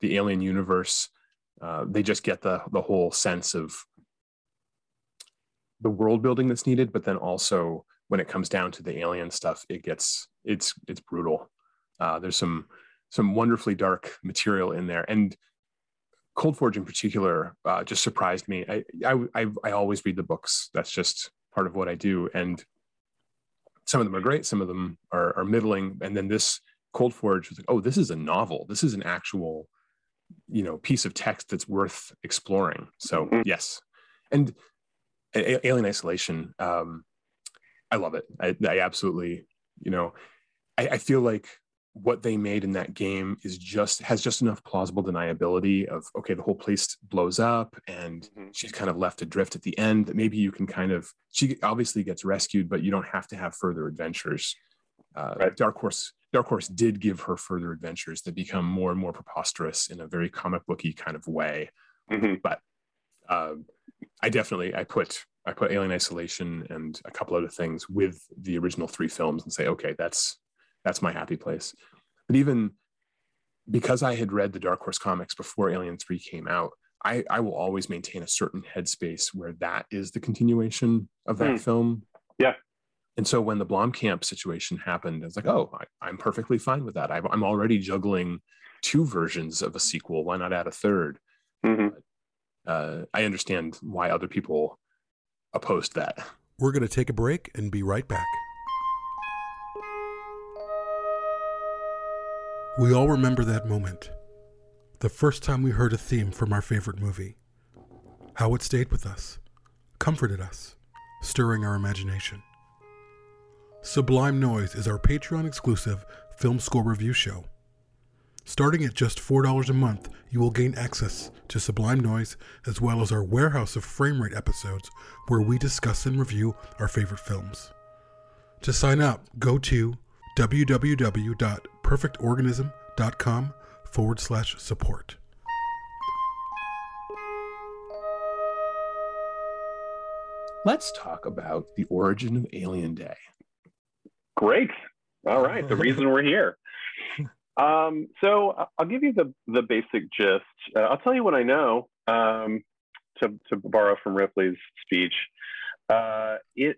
the Alien universe. Uh, they just get the the whole sense of the world building that's needed, but then also when it comes down to the alien stuff, it gets it's it's brutal. Uh, there's some some wonderfully dark material in there, and Cold Forge in particular uh, just surprised me. I, I I I always read the books. That's just part of what I do, and some of them are great. Some of them are, are middling. And then this Cold Forge was like, oh, this is a novel. This is an actual, you know, piece of text that's worth exploring. So mm-hmm. yes. And a- Alien Isolation. Um, I love it. I, I absolutely, you know, I, I feel like what they made in that game is just, has just enough plausible deniability of, okay, the whole place blows up and mm-hmm. she's kind of left adrift at the end, that maybe you can kind of, she obviously gets rescued, but you don't have to have further adventures. Uh, right. Dark Horse, Dark Horse did give her further adventures that become more and more preposterous in a very comic booky kind of way. Mm-hmm. But um, I definitely, I put, I put Alien Isolation and a couple other things with the original three films and say, okay, that's, That's my happy place. But even because I had read the Dark Horse comics before Alien three came out, I, I will always maintain a certain headspace where that is the continuation of that mm. film. Yeah. And so when the Blomkamp situation happened, I was like, oh, I, I'm perfectly fine with that. I've, I'm already juggling two versions of a sequel. Why not add a third? Mm-hmm. Uh, I understand why other people opposed that. We're going to take a break and be right back. We all remember that moment, the first time we heard a theme from our favorite movie, how it stayed with us, comforted us, stirring our imagination. Sublime Noise is our Patreon-exclusive film score review show. Starting at just four dollars a month, you will gain access to Sublime Noise as well as our Warehouse of Frame Rate episodes where we discuss and review our favorite films. To sign up, go to w w w dot perfect organism dot com forward slash support. Let's talk about the origin of Alien Day. Great. All right. The reason we're here. Um, so I'll give you the, the basic gist. Uh, I'll tell you what I know, um, to, to borrow from Ripley's speech. Uh, it,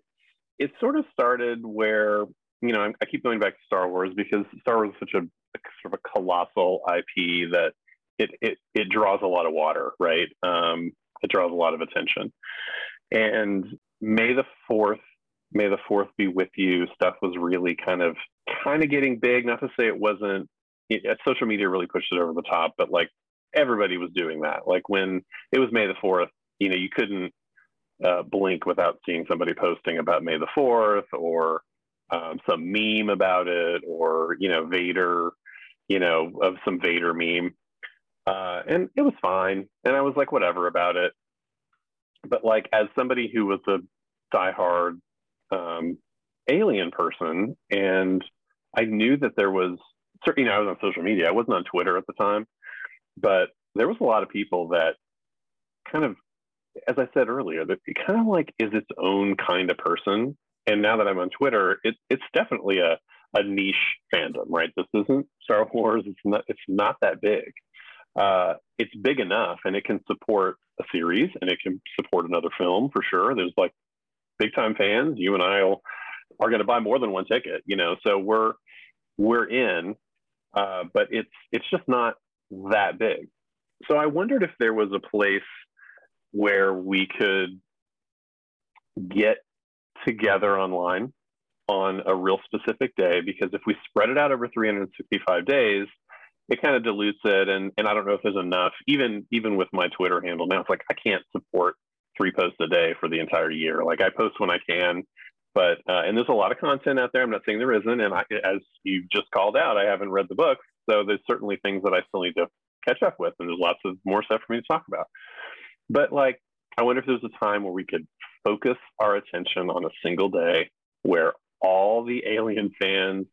it sort of started where, you know, I keep going back to Star Wars because Star Wars is such a, a sort of a colossal I P that it, it, it draws a lot of water, right? Um, it draws a lot of attention. And May the fourth, May the fourth be with you, stuff was really kind of, kind of getting big. Not to say it wasn't, social media really pushed it over the top, but like everybody was doing that. Like when it was May the fourth, you know, you couldn't uh, blink without seeing somebody posting about May the fourth or um, some meme about it, or, you know, Vader, you know, of some Vader meme. Uh, and it was fine. And I was like, whatever about it. But like, as somebody who was a diehard um, alien person, and I knew that there was, you know, I was on social media. I wasn't on Twitter at the time, but there was a lot of people that kind of, as I said earlier, that it kind of like is its own kind of person. And now that I'm on Twitter, it, it's definitely a, a niche fandom, right? This isn't Star Wars. It's not, it's not that big. Uh, it's big enough, and it can support a series, and it can support another film for sure. There's like big time fans. You and I will, are going to buy more than one ticket, you know. So we're we're in. Uh, but it's it's just not that big. So I wondered if there was a place where we could get together online on a real specific day, because if we spread it out over three hundred sixty-five days, it kind of dilutes it. And, and I don't know if there's enough, even, even with my Twitter handle now, it's like, I can't support three posts a day for the entire year. Like I post when I can. But, uh, and there's a lot of content out there. I'm not saying there isn't. And I, as you just called out, I haven't read the book. So there's certainly things that I still need to catch up with. And there's lots of more stuff for me to talk about. But like, I wonder if there's a time where we could focus our attention on a single day where all the Alien fans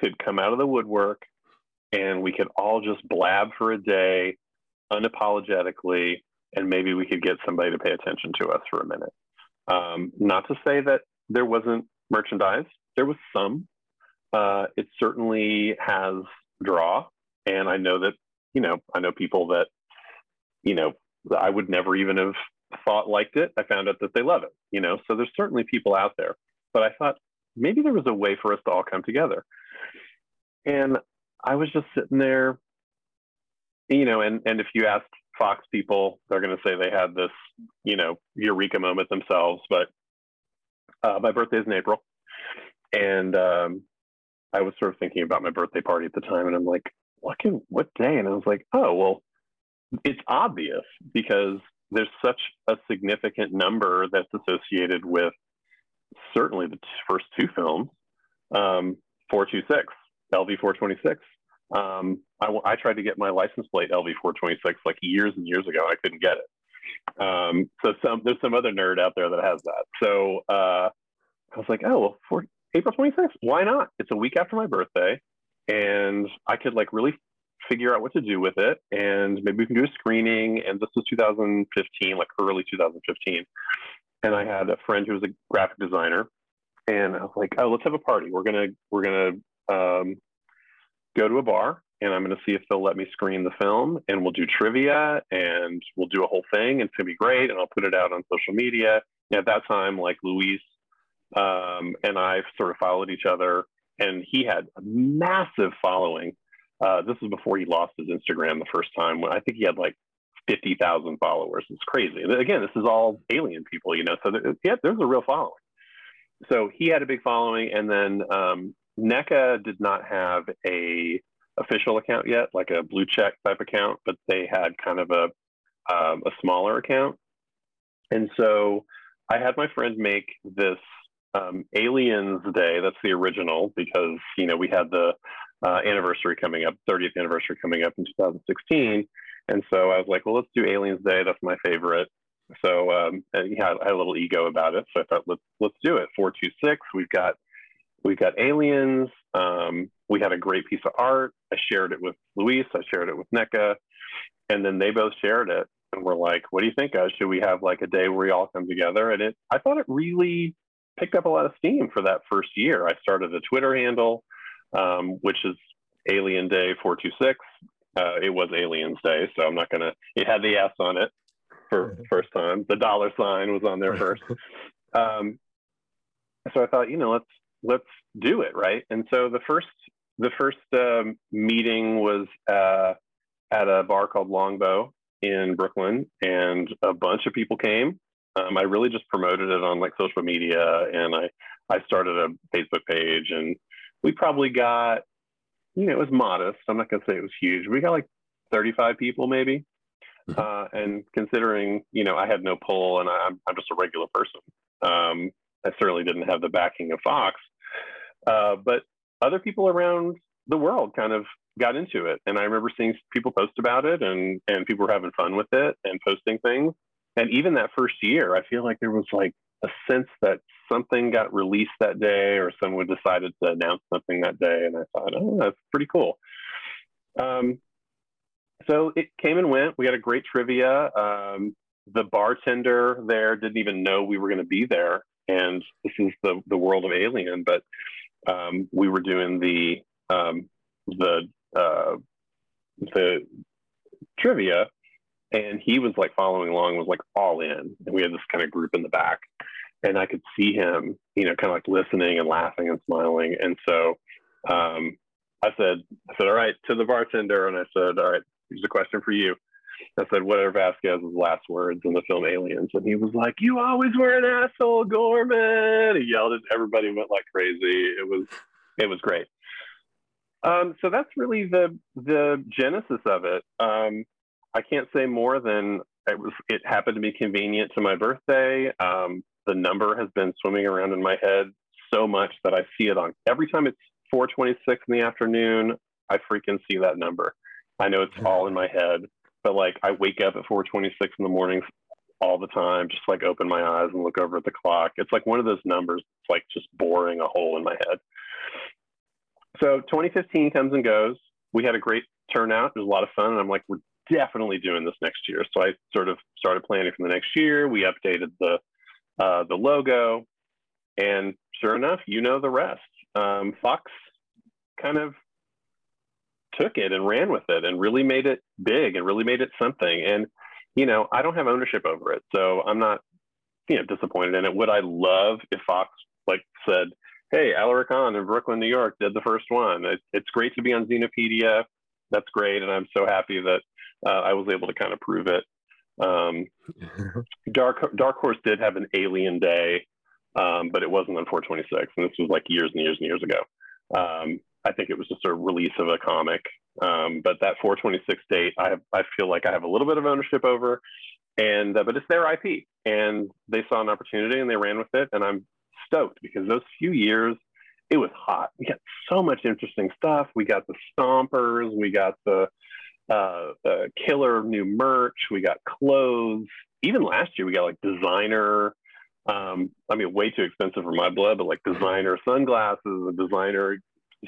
could come out of the woodwork and we could all just blab for a day unapologetically. And maybe we could get somebody to pay attention to us for a minute. Um, not to say that there wasn't merchandise. There was some. Uh, it certainly has draw. And I know that, you know, I know people that, you know, I would never even have thought liked it. I found out that they love it, you know, so there's certainly people out there. But I thought maybe there was a way for us to all come together. And I was just sitting there, you know, and, and if you asked Fox people, they're going to say they had this, you know, eureka moment themselves. But Uh, my birthday is in April, and um, I was sort of thinking about my birthday party at the time, and I'm like, what can, what day? And I was like, oh, well, it's obvious because there's such a significant number that's associated with certainly the first two films, um, four two six, L V four twenty-six. Um, I, I tried to get my license plate L V four twenty-six like years and years ago, and I couldn't get it. Um, so some, there's some other nerd out there that has that. So uh, I was like, oh, well, for April twenty-sixth, why not? It's a week after my birthday, and I could like really figure out what to do with it. And maybe we can do a screening. And this was two thousand fifteen, like early two thousand fifteen. And I had a friend who was a graphic designer, and I was like, oh, let's have a party. We're gonna we're gonna um, go to a bar. And I'm going to see if they'll let me screen the film, and we'll do trivia, and we'll do a whole thing, and it's going to be great. And I'll put it out on social media. And at that time, like Luis um, and I sort of followed each other, and he had a massive following. Uh, this was before he lost his Instagram the first time, when I think he had like fifty thousand followers. It's crazy. And again, this is all alien people, you know, so there, yeah, there's a real following. So he had a big following. And then um, N E C A did not have a official account yet, like a blue check type account, but they had kind of a um, a smaller account. And so I had my friend make this um, Aliens Day. That's the original, because, you know, we had the uh, anniversary coming up, thirtieth anniversary coming up in two thousand sixteen. And so I was like, well, let's do Aliens Day. That's my favorite. So um, I had a little ego about it. So I thought, let's let's do it. four two six. We've got We've got aliens. Um, we had a great piece of art. I shared it with Luis. I shared it with N E C A. And then they both shared it. And we're like, what do you think, guys? Should we have like a day where we all come together? And it, I thought it really picked up a lot of steam for that first year. I started a Twitter handle, um, which is Alien Day four two six. Uh, it was Aliens Day, so I'm not going to... It had the S on it for first time. The dollar sign was on there first. Um, so I thought, you know, let's let's do it, right? And so the first the first um, meeting was uh, at a bar called Longbow in Brooklyn, and a bunch of people came. Um, I really just promoted it on like social media, and I I started a Facebook page, and we probably got, you know, it was modest. I'm not going to say it was huge. We got like thirty-five people maybe. Uh, and considering, you know, I had no pull and I'm, I'm just a regular person. Um, I certainly didn't have the backing of Fox. Uh, but other people around the world kind of got into it. And I remember seeing people post about it, and, and people were having fun with it and posting things. And even that first year, I feel like there was like a sense that something got released that day, or someone decided to announce something that day. And I thought, oh, that's pretty cool. Um, so it came and went. We had a great trivia. Um, the bartender there didn't even know we were going to be there. And this is the, the world of Alien, but um, we were doing the, um, the, uh, the trivia. And he was like following along, was like all in. And we had this kind of group in the back, and I could see him, you know, kind of like listening and laughing and smiling. And so um, I said, I said, all right, to the bartender. And I said, all right, here's a question for you. I said, what are Vasquez's last words in the film Aliens? And he was like, you always were an asshole, Gorman. He yelled, and everybody went like crazy. It was, it was great. Um, so that's really the, the genesis of it. Um, I can't say more than it was, it happened to be convenient to my birthday. Um, the number has been swimming around in my head so much that I see it on every time it's four twenty-six in the afternoon. I freaking see that number. I know it's all in my head, but like I wake up at four twenty-six in the morning all the time, just like open my eyes and look over at the clock. It's like one of those numbers, it's like just boring a hole in my head. So twenty fifteen comes and goes. We had a great turnout. It was a lot of fun. And I'm like, we're definitely doing this next year. So I sort of started planning for the next year. We updated the uh, the logo, and sure enough, you know the rest. Um, Fox kind of took it and ran with it, and really made it big, and really made it something. And you know, I don't have ownership over it, so I'm not, you know, disappointed in it. Would I love if Fox like said, "Hey, Alaric Hahn in Brooklyn, New York, did the first one. It, it's great to be on Xenopedia. That's great, and I'm so happy that." Uh, I was able to kind of prove it. Um, Dark Dark Horse did have an Alien Day, um, but it wasn't on four twenty-six, and this was like years and years and years ago. Um, I think it was just a release of a comic, um, but that four twenty-six date, I have, I feel like I have a little bit of ownership over, and uh, but it's their I P, and they saw an opportunity and they ran with it, and I'm stoked because those few years, it was hot. We got so much interesting stuff. We got the Stompers, we got the Uh, uh, killer new merch. We got clothes. Even last year, we got like designer. Um, I mean, way too expensive for my blood, but like designer sunglasses and designer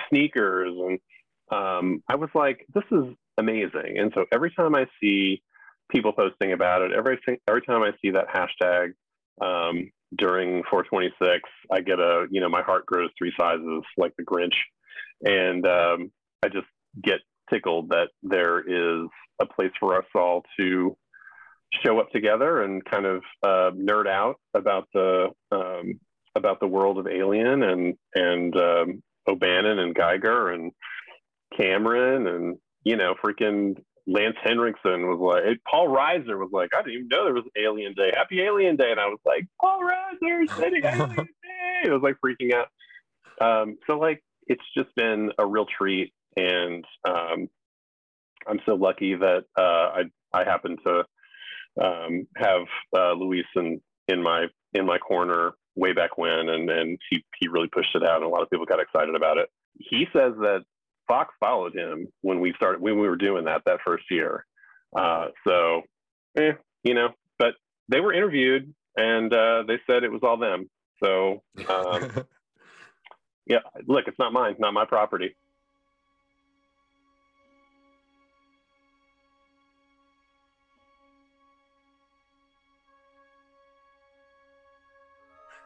sneakers. And um, I was like, this is amazing. And so every time I see people posting about it, every every time I see that hashtag um, during four twenty-six, I get a, you know, my heart grows three sizes like the Grinch, and um, I just get tickled that there is a place for us all to show up together and kind of uh, nerd out about the um, about the world of Alien, and and um, O'Bannon and Geiger and Cameron, and you know, freaking Lance Henriksen was like, Paul Reiser was like, I didn't even know there was Alien Day. Happy Alien Day. And I was like, Paul Reiser sitting Alien Day. It was like freaking out. Um, so like, it's just been a real treat. And um, I'm so lucky that uh, I I happen to um, have uh, Luis in in my in my corner way back when, and and he he really pushed it out, and a lot of people got excited about it. He says that Fox followed him when we started when we were doing that that first year. Uh, so, eh, you know, but they were interviewed, and uh, they said it was all them. So, um, yeah, look, it's not mine, not my property.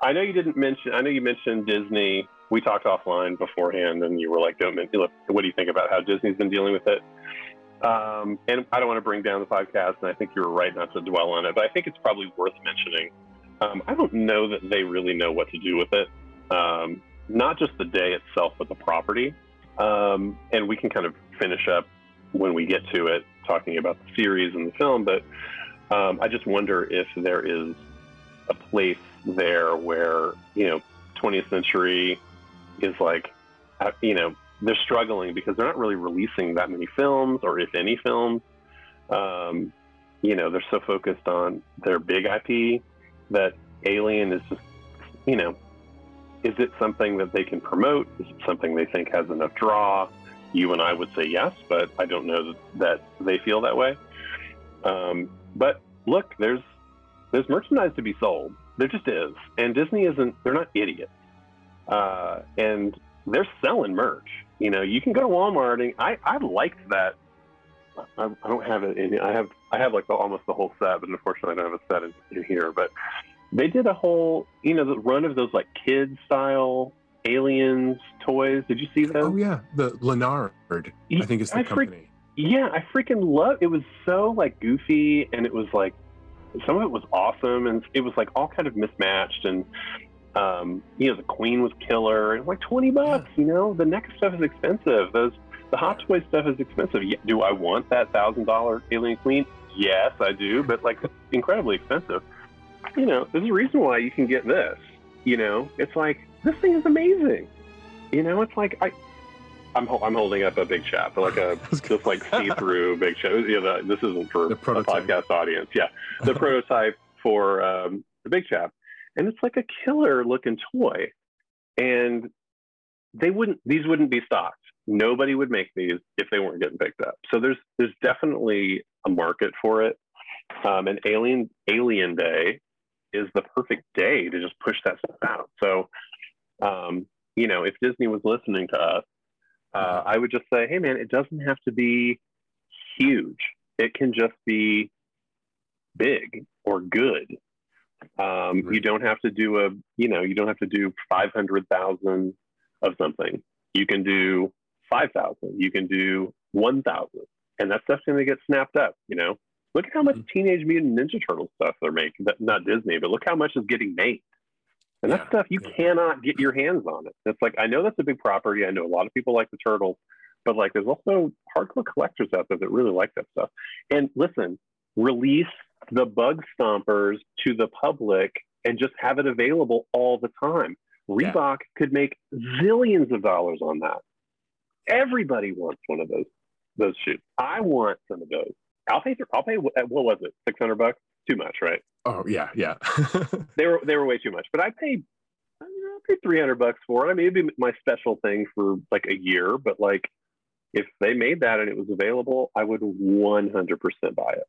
I know you didn't mention, I know you mentioned Disney we talked offline beforehand, and you were like, don't, what do you think about how Disney's been dealing with it? Um, and I don't want to bring down the podcast, and I think you were right not to dwell on it, but I think it's probably worth mentioning. Um, I don't know that they really know what to do with it. Um, not just the day itself, but the property. Um, and we can kind of finish up when we get to it, talking about the series and the film, but um, I just wonder if there is a place there where, you know, twentieth century is like, you know, they're struggling because they're not really releasing that many films, or if any films. Um, you know, they're so focused on their big I P that Alien is just, you know, is it something that they can promote? Is it something they think has enough draw? You and I would say yes, but I don't know that they feel that way. Um, but look, there's there's merchandise to be sold. There just is. And Disney isn't, they're not idiots. Uh, and they're selling merch. You know, you can go to Walmart, and I, I liked that. I, I don't have it in, I have, I have like the, almost the whole set, but unfortunately I don't have a set in, in here, but they did a whole, you know, the run of those like kids style Aliens toys. Did you see those? Oh yeah, the Lennard, I think it's the I company. Freak, yeah, I freaking love it. Was so like goofy, and it was like some of it was awesome, and it was like all kind of mismatched, and um, you know, the Queen was killer, and like twenty bucks. Yeah. You know, the neck stuff is expensive. Those the hot toy stuff is expensive. Do I want that thousand dollar Alien Queen? Yes, I do, but like it's incredibly expensive. You know, there's a reason why you can get this. You know, it's like, this thing is amazing. You know, it's like I, I'm I'm holding up a big chap, like a just like see-through big chap. You know, this isn't for a podcast audience. Yeah, the prototype for um, the big chap, and it's like a killer-looking toy. And they wouldn't; these wouldn't be stocked. Nobody would make these if they weren't getting picked up. So there's there's definitely a market for it. Um, and Alien Alien Day is the perfect day to just push that stuff out. So. Um, you know, if Disney was listening to us, uh, I would just say, hey, man, it doesn't have to be huge. It can just be big or good. Um, you don't have to do a, you know, you don't have to do five hundred thousand of something. You can do five thousand. You can do one thousand. And that stuff's going to get snapped up, you know. Look at how much Teenage Mutant Ninja Turtle stuff they're making. Not Disney, but look how much is getting made. And that yeah, stuff, you yeah. cannot get your hands on it. It's like, I know that's a big property. I know a lot of people like the turtles, but like, there's also hardcore collectors out there that really like that stuff. And listen, release the Bug Stompers to the public and just have it available all the time. Yeah. Reebok could make zillions of dollars on that. Everybody wants one of those those shoes. I want some of those. I'll pay. I'll pay. What was it? Six hundred bucks. Too much, right? Oh yeah, yeah. they were they were way too much. But I paid, I paid three hundred bucks for it. I mean, it'd be my special thing for like a year. But like, if they made that and it was available, I would one hundred percent buy it.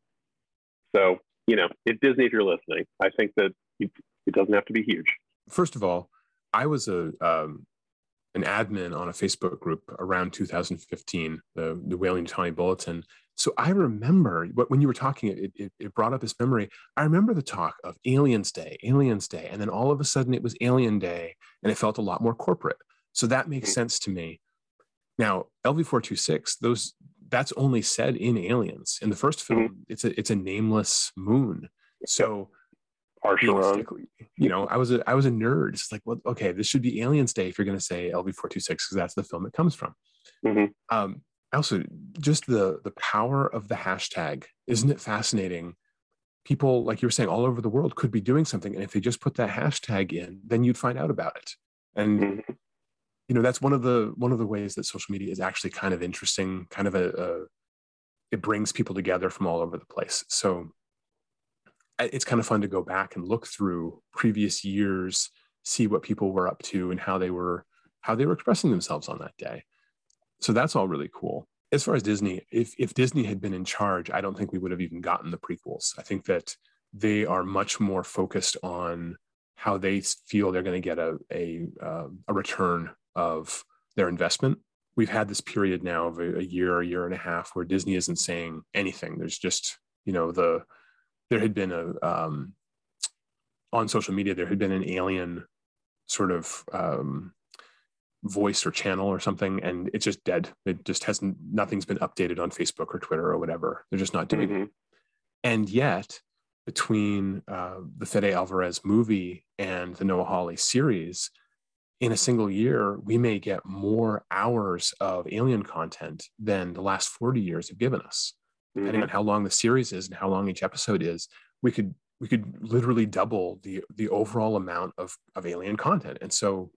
So you know, if Disney, if you're listening, I think that it, it doesn't have to be huge. First of all, I was a um, an admin on a Facebook group around two thousand fifteen, the the Weyland-Yutani Bulletin. So I remember when you were talking, it, it, it brought up this memory. I remember the talk of Aliens Day, Aliens Day. And then all of a sudden it was Alien Day, and it felt a lot more corporate. So that makes sense to me. Now, L V four twenty-six, those that's only said in Aliens. In the first film, mm-hmm. it's a it's a nameless moon. So realistically, you know, I was a I was a nerd. It's like, well, okay, this should be Aliens Day if you're gonna say L V four twenty-six, because that's the film it comes from. Mm-hmm. Um Also, just the the power of the hashtag. Isn't it fascinating? People, like you were saying, all over the world could be doing something, and if they just put that hashtag in, then you'd find out about it. And mm-hmm. you know, that's one of the one of the ways that social media is actually kind of interesting. Kind of a, a it brings people together from all over the place. So it's kind of fun to go back and look through previous years, see what people were up to and how they were how they were expressing themselves on that day. So that's all really cool. As far as Disney, if, if Disney had been in charge, I don't think we would have even gotten the prequels. I think that they are much more focused on how they feel they're going to get a, a, uh, a return of their investment. We've had this period now of a, a year, a year and a half where Disney isn't saying anything. There's just, you know, the there had been a, um, on social media, there had been an alien sort of um, voice or channel or something, and it's just dead. It just hasn't, nothing's been updated on Facebook or Twitter or whatever. They're just not doing mm-hmm. it. And yet, between uh, the Fede Alvarez movie and the Noah Hawley series, in a single year, we may get more hours of Alien content than the last forty years have given us. Mm-hmm. Depending on how long the series is and how long each episode is, we could we could literally double the the overall amount of, of Alien content. And so,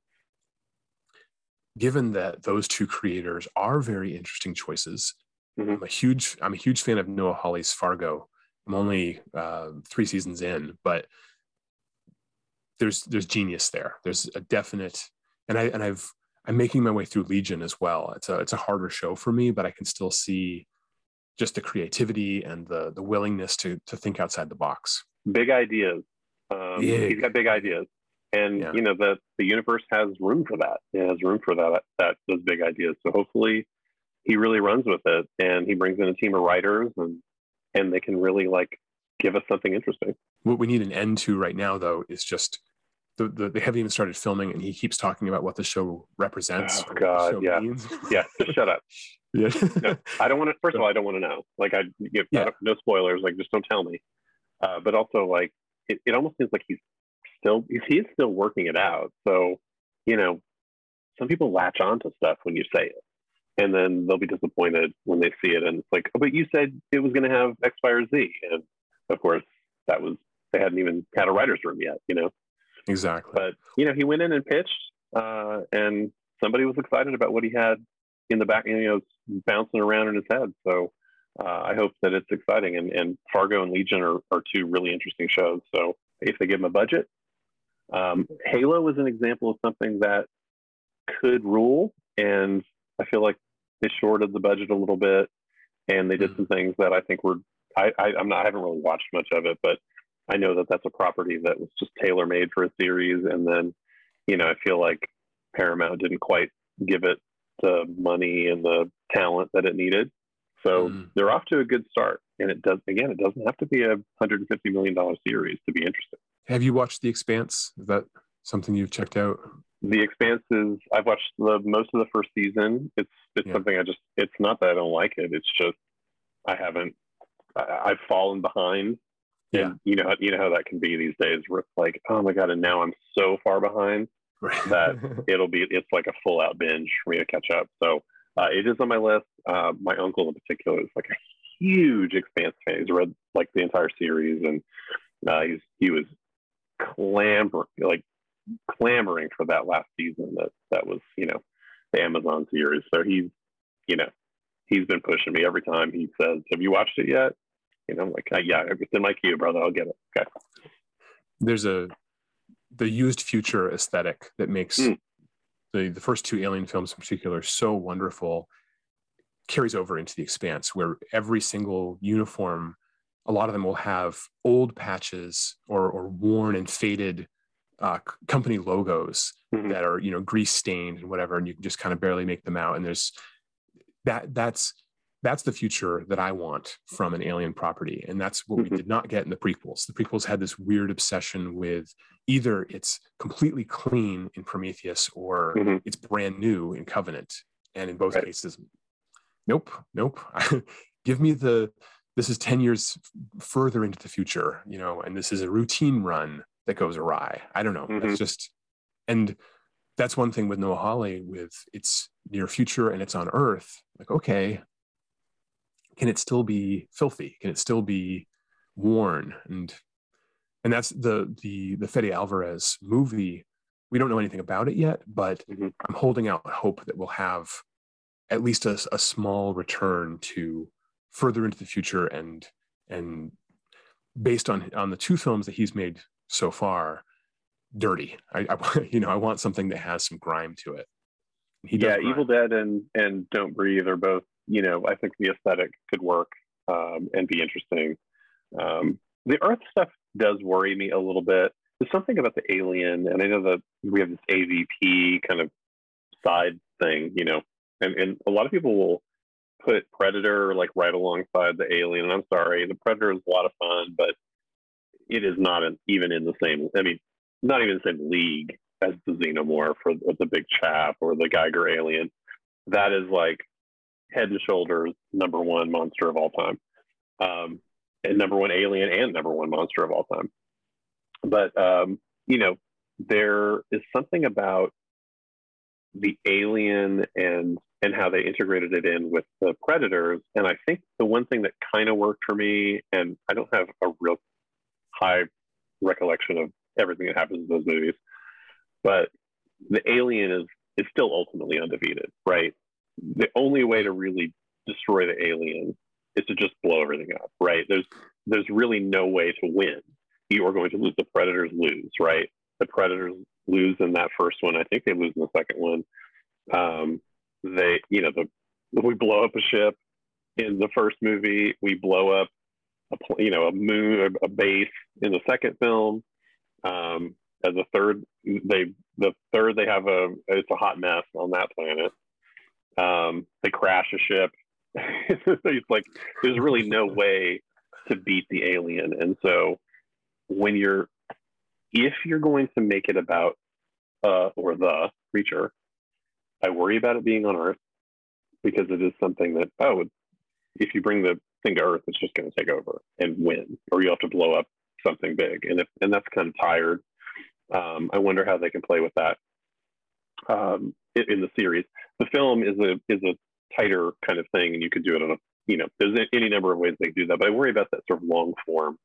given that those two creators are very interesting choices, mm-hmm. I'm a huge I'm a huge fan of Noah Hawley's Fargo. I'm only uh, three seasons in, but there's there's genius there. There's a definite, and I and I've I'm making my way through Legion as well. It's a it's a harder show for me, but I can still see just the creativity and the the willingness to to think outside the box. Big ideas. Um, yeah. He's got big ideas, and yeah. you know the the universe has room for that. It has room for that that those big ideas. So hopefully, he really runs with it, and he brings in a team of writers and. And they can really like give us something interesting. What we need an end to right now, though, is just the, the they haven't even started filming, and he keeps talking about what the show represents. Oh God, show yeah, means. yeah. Just shut up. Yeah, no, I don't want to. First of all, I don't want to know. Like, I, you know, yeah. I don't, no spoilers. Like, just don't tell me. Uh, but also, like, it, it almost seems like he's still he's still working it out. So, you know, some people latch on to stuff when you say it. And then they'll be disappointed when they see it. And it's like, oh, but you said it was going to have X, Y, or Z. And of course, that was, they hadn't even had a writer's room yet, you know? Exactly. But, you know, he went in and pitched, uh, and somebody was excited about what he had in the back, you know, bouncing around in his head. So uh, I hope that it's exciting. And, and Fargo and Legion are, are two really interesting shows. So if they give him a budget, um, Halo is an example of something that could rule. And I feel like they shorted the budget a little bit, and they did mm-hmm. some things that I think were, I, I, I'm not, I haven't really watched much of it, but I know that that's a property that was just tailor made for a series. And then, you know, I feel like Paramount didn't quite give it the money and the talent that it needed. So mm-hmm. they're off to a good start. And it does, again, it doesn't have to be a one hundred fifty million dollars series to be interesting. Have you watched The Expanse? Is that something you've checked out? The Expanse is, I've watched the most of the first season. It's it's yeah. something I just, it's not that I don't like it. It's just, I haven't, I, I've fallen behind. Yeah. And you know, you know how that can be these days where it's like, oh my God, and now I'm so far behind right. that it'll be, it's like a full out binge for me to catch up. So uh, it is on my list. Uh, my uncle in particular is like a huge Expanse fan. He's read like the entire series, and uh, he's, he was clambering, like, clamoring for that last season that that was, you know, the Amazon series. So he's, you know, he's been pushing me every time. He says, have you watched it yet? You know, I'm like, yeah, it's in my queue, brother, I'll get it. Okay. There's a the used future aesthetic that makes mm. the the first two Alien films in particular so wonderful, carries over into The Expanse, where every single uniform, a lot of them will have old patches or or worn and faded Uh, company logos mm-hmm. that are, you know, grease stained and whatever, and you can just kind of barely make them out. And there's that that's that's the future that I want from an Alien property, and that's what mm-hmm. we did not get in the prequels. The prequels had this weird obsession with either it's completely clean in Prometheus or mm-hmm. it's brand new in Covenant, and in both right. cases, nope, nope. Give me the this is ten years further into the future, you know, and this is a routine run that goes awry. I don't know. Mm-hmm. That's just, and that's one thing with Noah Hawley, with its near future and it's on Earth. Like, okay, can it still be filthy? Can it still be worn? And and that's the the the Fede Alvarez movie. We don't know anything about it yet, but mm-hmm. I'm holding out hope that we'll have at least a, a small return to further into the future, and and based on on the two films that he's made so far, dirty. I, I, you know, I want something that has some grime to it. He yeah, grime. Evil Dead and and Don't Breathe are both, you know, I think the aesthetic could work um, and be interesting. Um, the Earth stuff does worry me a little bit. There's something about the Alien, and I know that we have this A V P kind of side thing, you know, and, and a lot of people will put Predator like right alongside the Alien. And I'm sorry, the Predator is a lot of fun, but it is not an, even in the same, I mean, not even the same league as the Xenomorph or, or the Big Chap or the Geiger alien, that is like head and shoulders number one monster of all time, um, and number one alien and number one monster of all time. But um, you know, there is something about the alien and and how they integrated it in with the Predators. And I think the one thing that kind of worked for me, and I don't have a real high recollection of everything that happens in those movies, but the alien is is still ultimately undefeated, right? The only way to really destroy the alien is to just blow everything up, right? There's there's really no way to win. You are going to lose. The Predators lose, right? The Predators lose in that first one. I think they lose in the second one. Um, they, you know, the we blow up a ship in the first movie. We blow up, a, you know, a moon, a base in the second film. Um, as the third, they the third they have a it's a hot mess on that planet. Um, they crash a ship. It's like there's really no way to beat the alien, and so when you're if you're going to make it about uh or the creature, I worry about it being on Earth, because it is something that, oh, if you bring the thing to Earth, it's just going to take over and win, or you have to blow up something big, and if and that's kind of tired. Um, I wonder how they can play with that um, in, in the series. The film is a is a tighter kind of thing, and you could do it on a you know there's any number of ways they do that, but I worry about that sort of long form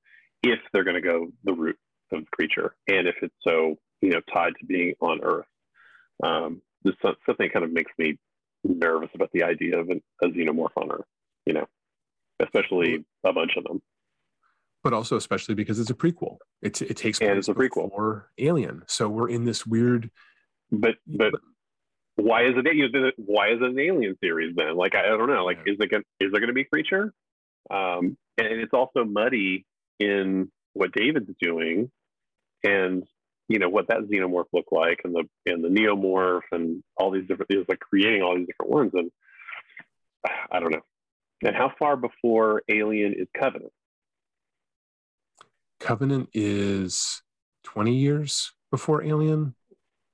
if they're going to go the route of the creature, and if it's so you know tied to being on Earth. Um, this something kind of makes me nervous about the idea of an, a xenomorph on Earth, you know, especially a bunch of them. But also especially because it's a prequel. It's it takes place and it's a prequel before Alien, so we're in this weird. But but why is it why is it an Alien series then? Like I, I don't know. Like yeah. is it gonna, is there going to be creature? Um, and it's also muddy in what David's doing, and you know what that xenomorph looked like, and the and the neomorph, and all these different things, like creating all these different ones, and I don't know. And how far before Alien is Covenant? Covenant is twenty years before Alien,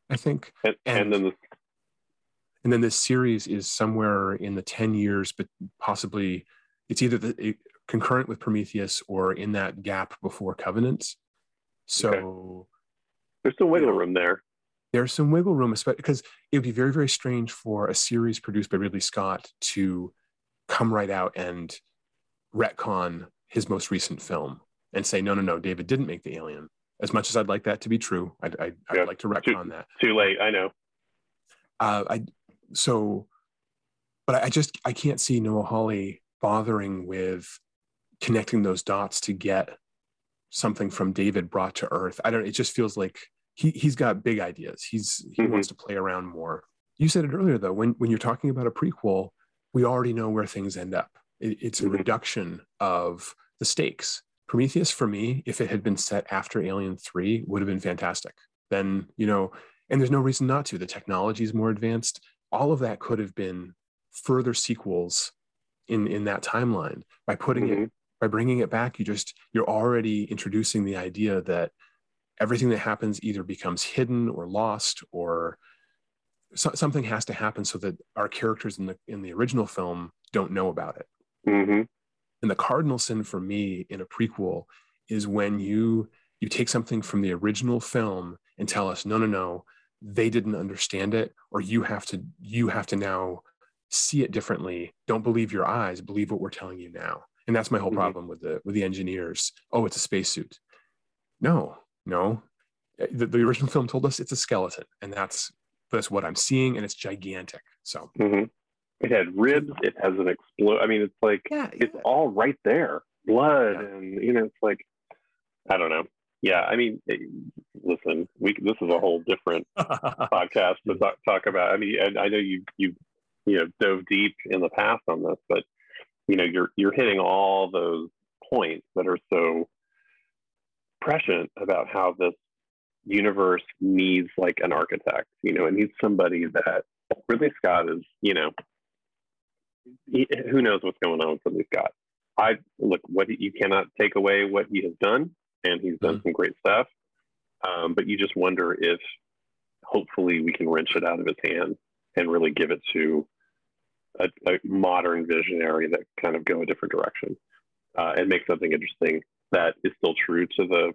I think. And, and, and then the and then this series is somewhere in the ten years, but possibly it's either the, it, concurrent with Prometheus or in that gap before Covenant. So okay. There's some wiggle you know, room there. There's some wiggle room, especially because it would be very, very strange for a series produced by Ridley Scott to come right out and retcon his most recent film and say, no, no, no, David didn't make the Alien. As much as I'd like that to be true, I'd, I'd, yeah. I'd like to retcon on that. Too late, I know. Uh, I So, but I, I just, I can't see Noah Hawley bothering with connecting those dots to get something from David brought to Earth. I don't, it just feels like he, he's got big ideas. He's, he mm-hmm. wants to play around more. You said it earlier though, when, when you're talking about a prequel, we already know where things end up. It, it's a mm-hmm. reduction of the stakes. Prometheus, for me, if it had been set after Alien three, would have been fantastic. Then, you know, and there's no reason not to. The technology is more advanced. All of that could have been further sequels in, in that timeline. By putting mm-hmm. it, by bringing it back, you just, you're already introducing the idea that everything that happens either becomes hidden or lost, or so, something has to happen so that our characters in the, in the original film don't know about it. Mm-hmm. And the cardinal sin for me in a prequel is when you you take something from the original film and tell us, no, no, no, they didn't understand it, or you have to you have to now see it differently. Don't believe your eyes, believe what we're telling you now. And that's my whole mm-hmm. problem with the with the engineers. Oh, it's a spacesuit. No, no. The, the original film told us it's a skeleton, and that's that's what I'm seeing, and it's gigantic. So. Mm-hmm. It had ribs. It has an explode. I mean, it's like, yeah, yeah. it's all right there. Blood. Yeah. And, you know, it's like, I don't know. Yeah. I mean, it, listen, we, this is a whole different podcast to talk, talk about. I mean, and I know you, you, you know, dove deep in the past on this, but you know, you're, you're hitting all those points that are so prescient about how this universe needs like an architect, you know, it needs somebody that Ridley Scott is, you know, He, who knows what's going on with Ridley Scott. I look what he, you cannot take away what he has done, and he's done mm-hmm. some great stuff. Um, but you just wonder if hopefully we can wrench it out of his hand and really give it to a, a modern visionary that kind of go a different direction uh, and make something interesting that is still true to the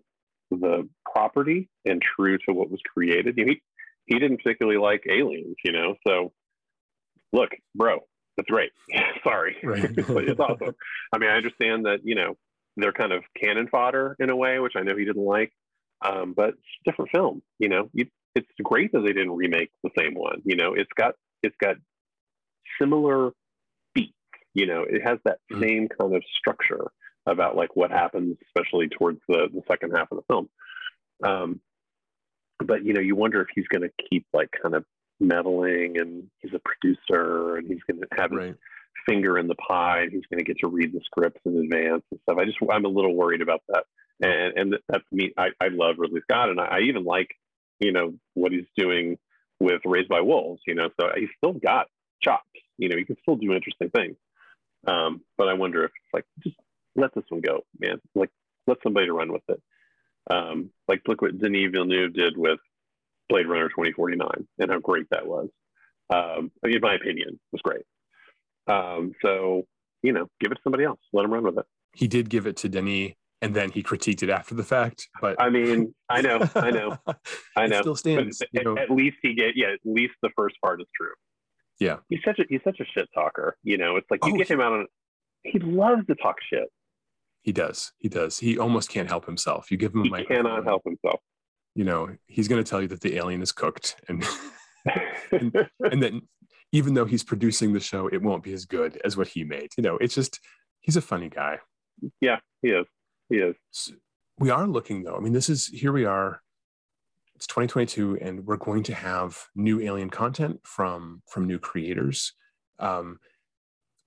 the property and true to what was created. You know, he, he didn't particularly like Aliens, you know, so look, bro, that's great. Sorry. Right. It's awesome. I mean, I understand that, you know, they're kind of cannon fodder in a way, which I know he didn't like, um, but it's a different film, you know. You, it's great that they didn't remake the same one. You know, it's got, it's got similar beats, you know, it has that mm-hmm. same kind of structure about like what happens, especially towards the, the second half of the film. Um, but, you know, you wonder if he's going to keep like kind of meddling, and he's a producer and he's going to have right. his finger in the pie, and he's going to get to read the scripts in advance and stuff. I just, I'm a little worried about that. And, and that's me. I, I love Ridley Scott, and I, I even like, you know, what he's doing with Raised by Wolves, you know, so he's still got chops, you know, he can still do interesting things. Um, but I wonder if it's like, just let this one go, man. Like, let somebody run with it. Um, like, look what Denis Villeneuve did with Blade Runner twenty forty-nine and how great that was. Um, I mean, in my opinion, it was great. Um, so, you know, give it to somebody else. Let him run with it. He did give it to Denis, and then he critiqued it after the fact. But I mean, I know, I know, I know. It still stands. But, you know, at least he get, yeah, at least the first part is true. Yeah. He's such a, he's such a shit talker. You know, it's like you oh, get him out on, he loves to talk shit. He does. He does. He almost can't help himself. You give him a he microphone. He cannot help himself. You know, he's going to tell you that the alien is cooked, and, and and then even though he's producing the show, it won't be as good as what he made. You know, it's just, he's a funny guy. Yeah, he is. He is. So we are looking though. I mean, this is, here we are. It's twenty twenty-two, and we're going to have new alien content from from new creators. Um,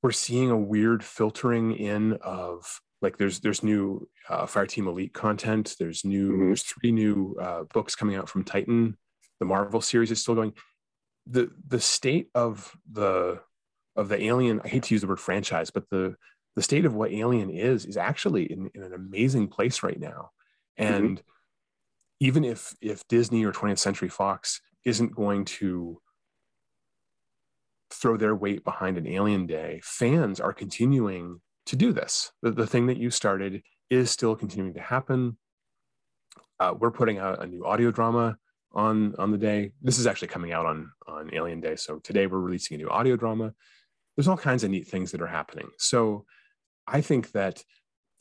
we're seeing a weird filtering in of, like, there's there's new uh, Fireteam Elite content. There's new mm-hmm. there's three new uh, books coming out from Titan. The Marvel series is still going. The the state of the of the Alien, I hate to use the word franchise, but the the state of what Alien is is actually in, in an amazing place right now. And mm-hmm. even if if Disney or twentieth Century Fox isn't going to throw their weight behind an Alien Day, fans are continuing to do this. The, the thing that you started is still continuing to happen. Uh, we're putting out a new audio drama on, on the day. This is actually coming out on, on Alien Day. So today we're releasing a new audio drama. There's all kinds of neat things that are happening. So I think that,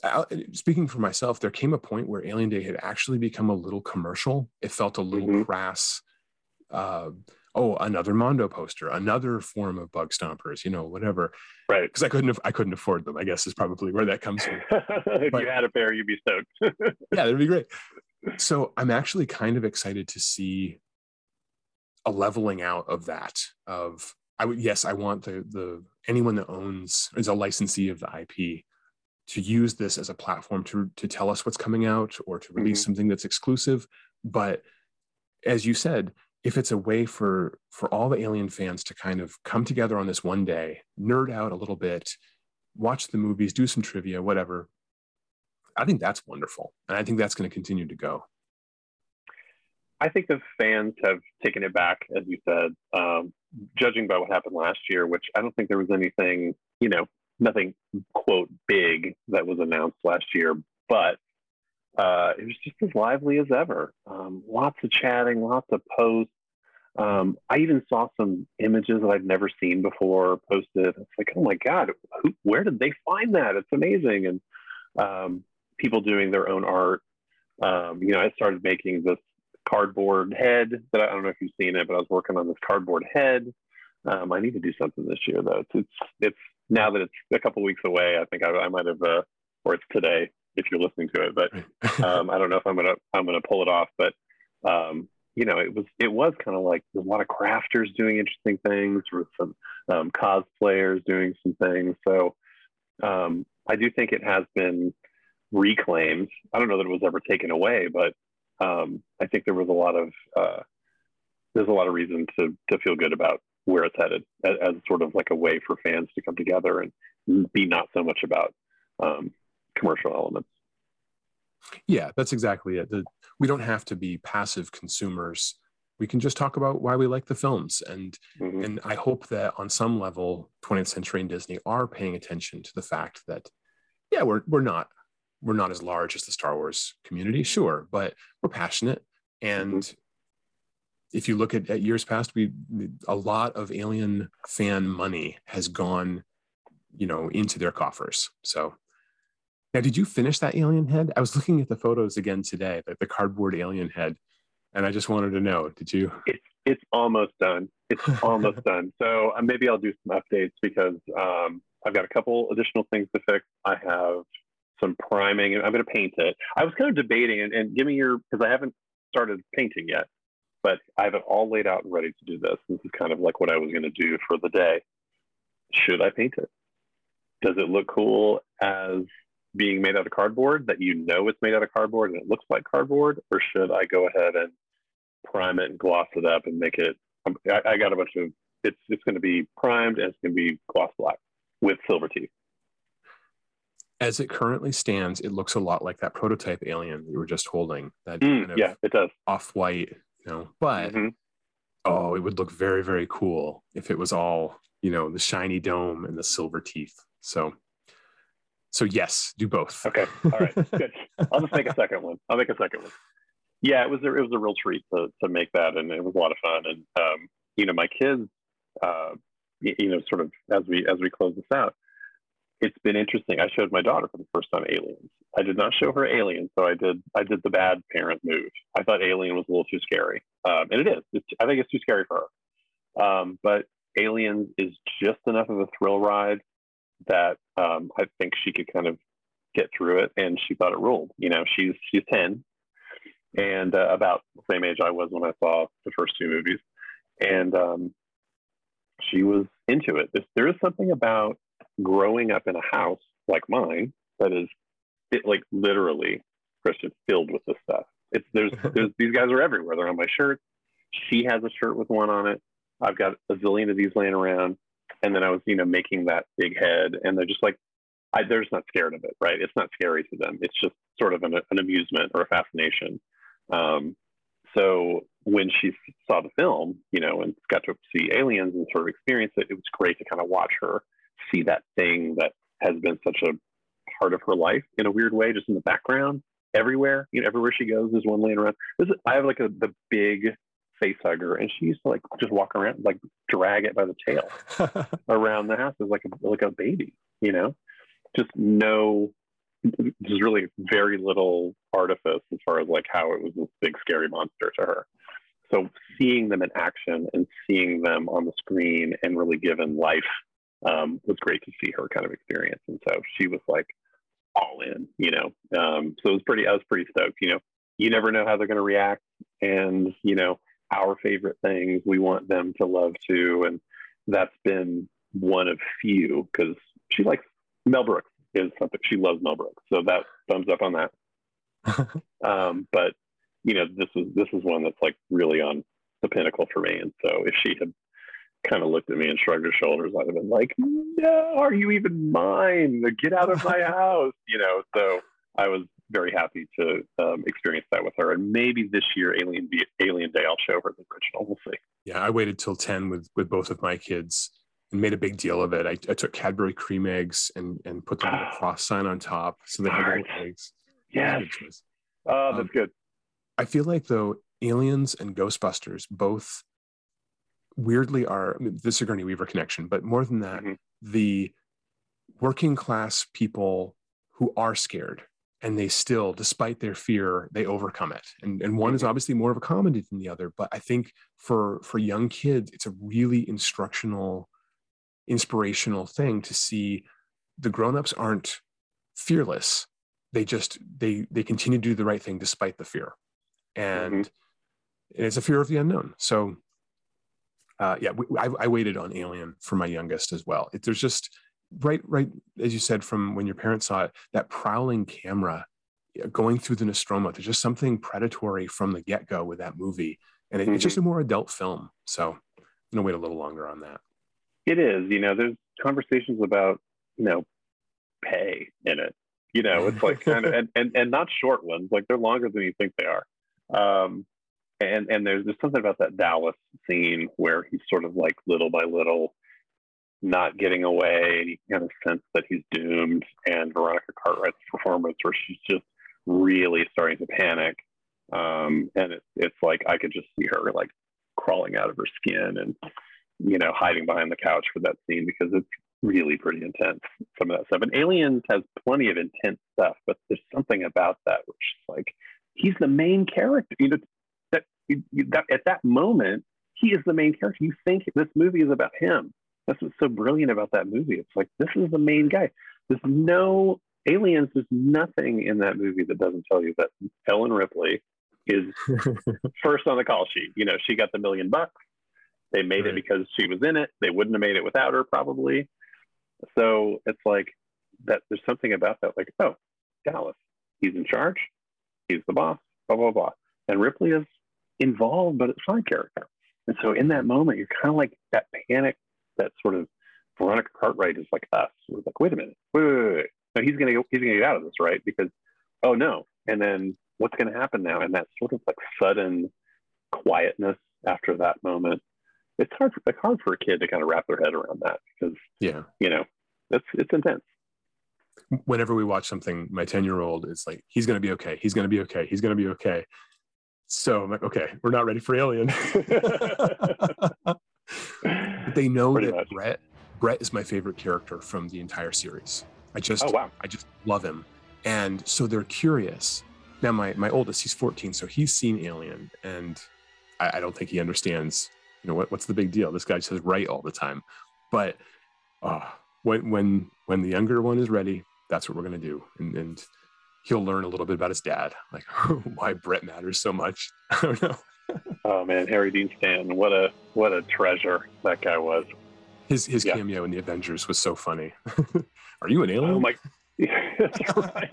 I, speaking for myself, there came a point where Alien Day had actually become a little commercial. It felt a little mm-hmm. crass. Uh, oh, another Mondo poster, another form of bug stompers, you know, whatever. Right. Because I couldn't, I couldn't afford them, I guess, is probably where that comes from. If but, you had a pair, you'd be stoked. Yeah, that'd be great. So I'm actually kind of excited to see a leveling out of that. Of I would, yes, I want the the anyone that owns is a licensee of the I P to use this as a platform to to tell us what's coming out or to release mm-hmm. something that's exclusive. But as you said, if it's a way for, for all the Alien fans to kind of come together on this one day, nerd out a little bit, watch the movies, do some trivia, whatever, I think that's wonderful. And I think that's going to continue to go. I think the fans have taken it back, as you said, um, judging by what happened last year, which I don't think there was anything, you know, nothing, quote, big that was announced last year, but Uh, it was just as lively as ever. Um, lots of chatting, lots of posts. Um, I even saw some images that I've never seen before posted. It's like, oh my God, who, where did they find that? It's amazing. And um, people doing their own art. Um, you know, I started making this cardboard head that I, I don't know if you've seen it, but I was working on this cardboard head. Um, I need to do something this year though. It's, it's, it's now that it's a couple weeks away, I think I, I might've, uh, or it's today, if you're listening to it, but um, I don't know if I'm gonna I'm gonna pull it off. But um, you know, it was it was kind of like a lot of crafters doing interesting things, with some um, cosplayers doing some things. So um, I do think it has been reclaimed. I don't know that it was ever taken away, but um, I think there was a lot of uh, there's a lot of reason to to feel good about where it's headed as, as sort of like a way for fans to come together and be not so much about Um, commercial elements. Yeah, that's exactly it. The, we don't have to be passive consumers we can just talk about why we like the films. And mm-hmm. and I hope that on some level, twentieth century and Disney are paying attention to the fact that, yeah, we're we're not we're not as large as the Star Wars community, sure, but we're passionate. And mm-hmm. if you look at, at years past, we a lot of Alien fan money has gone, you know, into their coffers. So now, did you finish that alien head? I was looking at the photos again today, the, the cardboard alien head, and I just wanted to know, did you? It's it's almost done. It's almost done. So uh, maybe I'll do some updates because um, I've got a couple additional things to fix. I have some priming, and I'm going to paint it. I was kind of debating, and, and give me your, because I haven't started painting yet, but I have it all laid out and ready to do this. This is kind of like what I was going to do for the day. Should I paint it? Does it look cool as being made out of cardboard, that you know it's made out of cardboard and it looks like cardboard, or should I go ahead and prime it and gloss it up and make it, I, I got a bunch of, it's it's going to be primed and it's going to be gloss black with silver teeth. As it currently stands, it looks a lot like that prototype alien that you were just holding. That mm, kind of yeah, it does. Off-white, you know, but, mm-hmm. oh, it would look very, very cool if it was all, you know, the shiny dome and the silver teeth. So So yes, do both. Okay, all right, good. I'll just make a second one. I'll make a second one. Yeah, it was a, it was a real treat to to make that, and it was a lot of fun. And um, you know, my kids, uh, you, you know, sort of as we as we close this out, it's been interesting. I showed my daughter for the first time Aliens. I did not show her Aliens, so I did I did the bad parent move. I thought Alien was a little too scary, um, and it is. It's, I think it's too scary for her. Um, but Aliens is just enough of a thrill ride that um, I think she could kind of get through it, and she thought it ruled. You know, she's she's ten, and uh, about the same age I was when I saw the first two movies, and um, she was into it. This, there is something about growing up in a house like mine that is, it, like literally, Christian, filled with this stuff. It's there's, there's these guys are everywhere. They're on my shirt. She has a shirt with one on it. I've got a zillion of these laying around. And then I was, you know, making that big head, and they're just like, I, they're just not scared of it, right? It's not scary to them. It's just sort of an, an amusement or a fascination. Um, so when she saw the film, you know, and got to see Aliens and sort of experience it, it was great to kind of watch her see that thing that has been such a part of her life in a weird way, just in the background, everywhere. You know, everywhere she goes, there's one laying around. There's, I have like a, the big face hugger, and she used to like just walk around, like drag it by the tail around the house. It was like a, like a baby, you know, just no, just really very little artifice as far as like how it was this big scary monster to her. So seeing them in action and seeing them on the screen and really given life um, was great to see her kind of experience. And so she was like all in, you know. Um, so it was pretty, I was pretty stoked, you know. You never know how they're going to react, and you know, our favorite things we want them to love too. And that's been one of few, because she likes Mel Brooks is something she loves Mel Brooks. So that thumbs up on that. um, but you know, this is, this is one that's like really on the pinnacle for me. And so if she had kind of looked at me and shrugged her shoulders, I'd have been like, no, are you even mine? Get out of my house. You know? So I was very happy to um, experience that with her, and maybe this year Alien Day, Alien Day, I'll show her the original. We'll see. Yeah, I waited till ten with with both of my kids and made a big deal of it. I, I took Cadbury cream eggs and and put them on a cross sign on top, so they had little eggs. Yeah. Oh, that's um, good. I feel like though Aliens and Ghostbusters both weirdly are, I mean, the Sigourney Weaver connection, but more than that, mm-hmm. the working class people who are scared. And they still, despite their fear, they overcome it. And, and one is obviously more of a comedy than the other, but I think for, for young kids, it's a really instructional, inspirational thing to see the grownups aren't fearless. They just, they, they continue to do the right thing despite the fear. And, mm-hmm. and it's a fear of the unknown. So uh, yeah, we, I, I waited on Alien for my youngest as well. It, there's just... Right, right, as you said, from when your parents saw it, that prowling camera going through the Nostromo, there's just something predatory from the get-go with that movie. And it, mm-hmm. it's just a more adult film. So I'm going to wait a little longer on that. It is. You know, there's conversations about, you know, pay in it. You know, it's like kind of, and, and, and not short ones. Like, they're longer than you think they are. Um, And and there's, there's something about that Dallas scene where he's sort of like little by little not getting away, and you kind of sense that he's doomed. And Veronica Cartwright's performance, where she's just really starting to panic, um, and it, it's like I could just see her like crawling out of her skin and you know hiding behind the couch for that scene, because it's really pretty intense, some of that stuff. And Aliens has plenty of intense stuff, but there's something about that which is like he's the main character, you know. You, you, that, at that moment, he is the main character. You think this movie is about him. That's what's so brilliant about that movie. It's like, this is the main guy. There's no Aliens. There's nothing in that movie that doesn't tell you that Ellen Ripley is first on the call sheet. You know, she got the million bucks. They made right. it because she was in it. They wouldn't have made it without her, probably. So it's like that. There's something about that. Like, oh, Dallas, he's in charge. He's the boss. Blah blah blah. And Ripley is involved, but it's side character. And so in that moment, you're kind of like that panic, that sort of Veronica Cartwright is like us. We're like, wait a minute, wait, wait, wait, wait. No, he's gonna he's gonna get out of this, right? Because oh no, and then what's gonna happen now? And that sort of like sudden quietness after that moment. It's hard for, like hard for a kid to kind of wrap their head around that, because yeah, you know, it's it's intense. Whenever we watch something, my ten-year-old is like, he's gonna be okay, he's gonna be okay, he's gonna be okay. So I'm like, okay, we're not ready for Alien. But they know Pretty that much. Brett, Brett is my favorite character from the entire series. I just, oh, wow. I just love him. And so they're curious. Now my, my oldest, he's fourteen, so he's seen Alien, and I, I don't think he understands, you know, what, what's the big deal? This guy says right all the time. But uh, when when when the younger one is ready, that's what we're gonna do. And and. He'll learn a little bit about his dad, like why Brett matters so much. I don't know. Oh man, Harry Dean Stanton, what a what a treasure that guy was. His his yeah. cameo in the Avengers was so funny. Are you an alien? Oh my, that's right.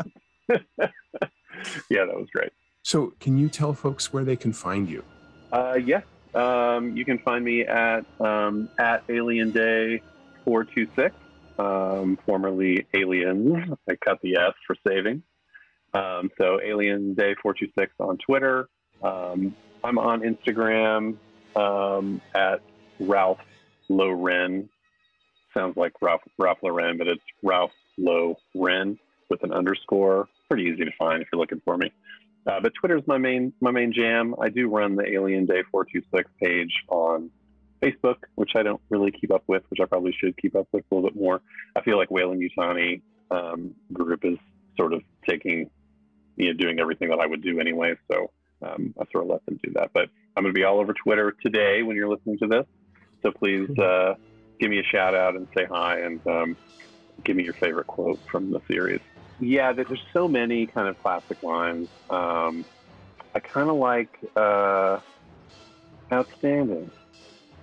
Yeah, that was great. So, can you tell folks where they can find you? Uh, yes, yeah. um, you can find me at um, at Alien Day four two six, um, formerly Aliens. I cut the S for saving. Um, so Alien Day four two six on Twitter. Um, I'm on Instagram um, at Ralph Lauren. Sounds like Ralph, Ralph Lauren, but it's Ralph Lauren with an underscore. Pretty easy to find if you're looking for me. Uh, but Twitter's my main my main jam. I do run the Alien Day four two six page on Facebook, which I don't really keep up with, which I probably should keep up with a little bit more. I feel like Weyland-Yutani um, group is sort of taking... you know, doing everything that I would do anyway. So um, I sort of let them do that. But I'm going to be all over Twitter today when you're listening to this. So please uh, give me a shout out and say hi, and um, give me your favorite quote from the series. Yeah, there's so many kind of classic lines. Um, I kind of like uh, outstanding.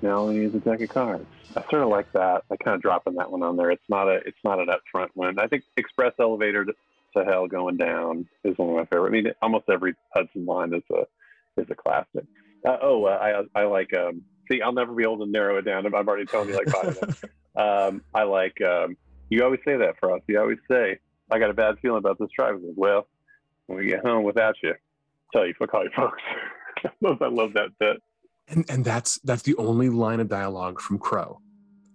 Now all you need is a deck of cards. I sort of like that. I kind of dropping that one on there. It's not a, it's not an upfront one. I think express elevator to, to hell going down is one of my favorite. I mean, almost every Hudson line is a is a classic. Uh, oh, uh, I I like. Um, see, I'll never be able to narrow it down. I'm already telling you like five of them. Um, I like. Um, you always say that, Frost. You always say, "I got a bad feeling about this tribe." Well, when we get home without you, I'll tell you, I'll call you folks. I love that bit. And and that's that's the only line of dialogue from Crow,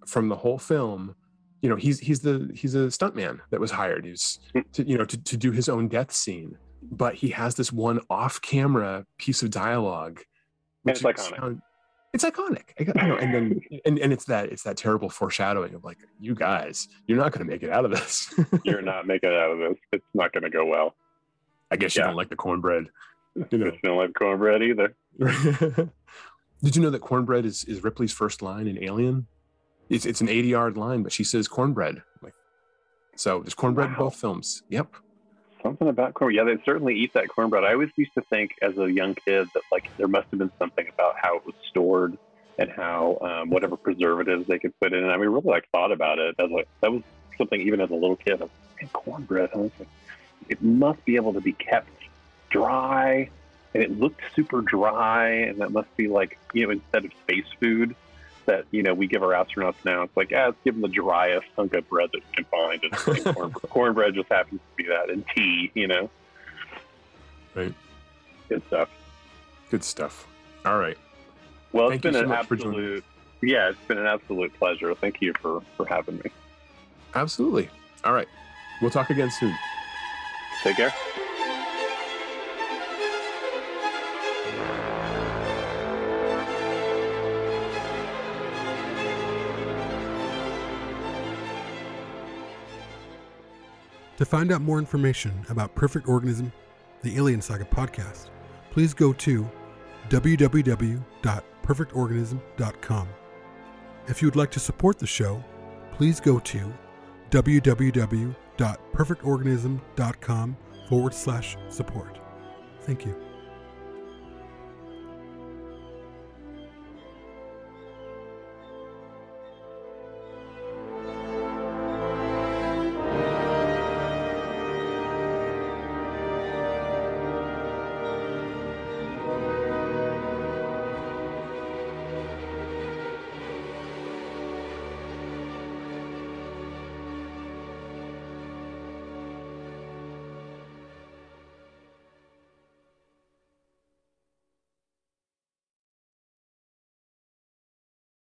from the whole film. You know, he's he's the he's a stuntman that was hired. He's to, you know to, to do his own death scene, but he has this one off-camera piece of dialogue, which and it's iconic. Sound, it's iconic, I, you know, and then and, and it's that it's that terrible foreshadowing of like, you guys, you're not going to make it out of this. You're not making it out of this. It's not going to go well. I guess you yeah. don't like the cornbread. You know. I don't like cornbread either. Did you know that cornbread is is Ripley's first line in Alien? It's it's an eighty-yard line, but she says cornbread. So there's cornbread wow. in both films. Yep. Something about cornbread. Yeah, they certainly eat that cornbread. I always used to think as a young kid that like there must have been something about how it was stored and how um, whatever preservatives they could put in. And I mean, really like thought about it. As like that was something even as a little kid. I was like, cornbread. I was like, it must be able to be kept dry, and it looked super dry, and that must be like, you know, instead of space food that, you know, we give our astronauts now. It's like, ah, let's give them the driest hunk of bread that we can find. And, and corn, cornbread just happens to be that. And tea, you know. Right. Good stuff. Good stuff. All right. Well, it's been an absolute, yeah, it's been an absolute pleasure. Thank you for, for having me. Absolutely. All right. We'll talk again soon. Take care. To find out more information about Perfect Organism, the Alien Saga podcast, please go to w w w dot perfect organism dot com. If you would like to support the show, please go to w w w dot perfect organism dot com forward slash support. Thank you.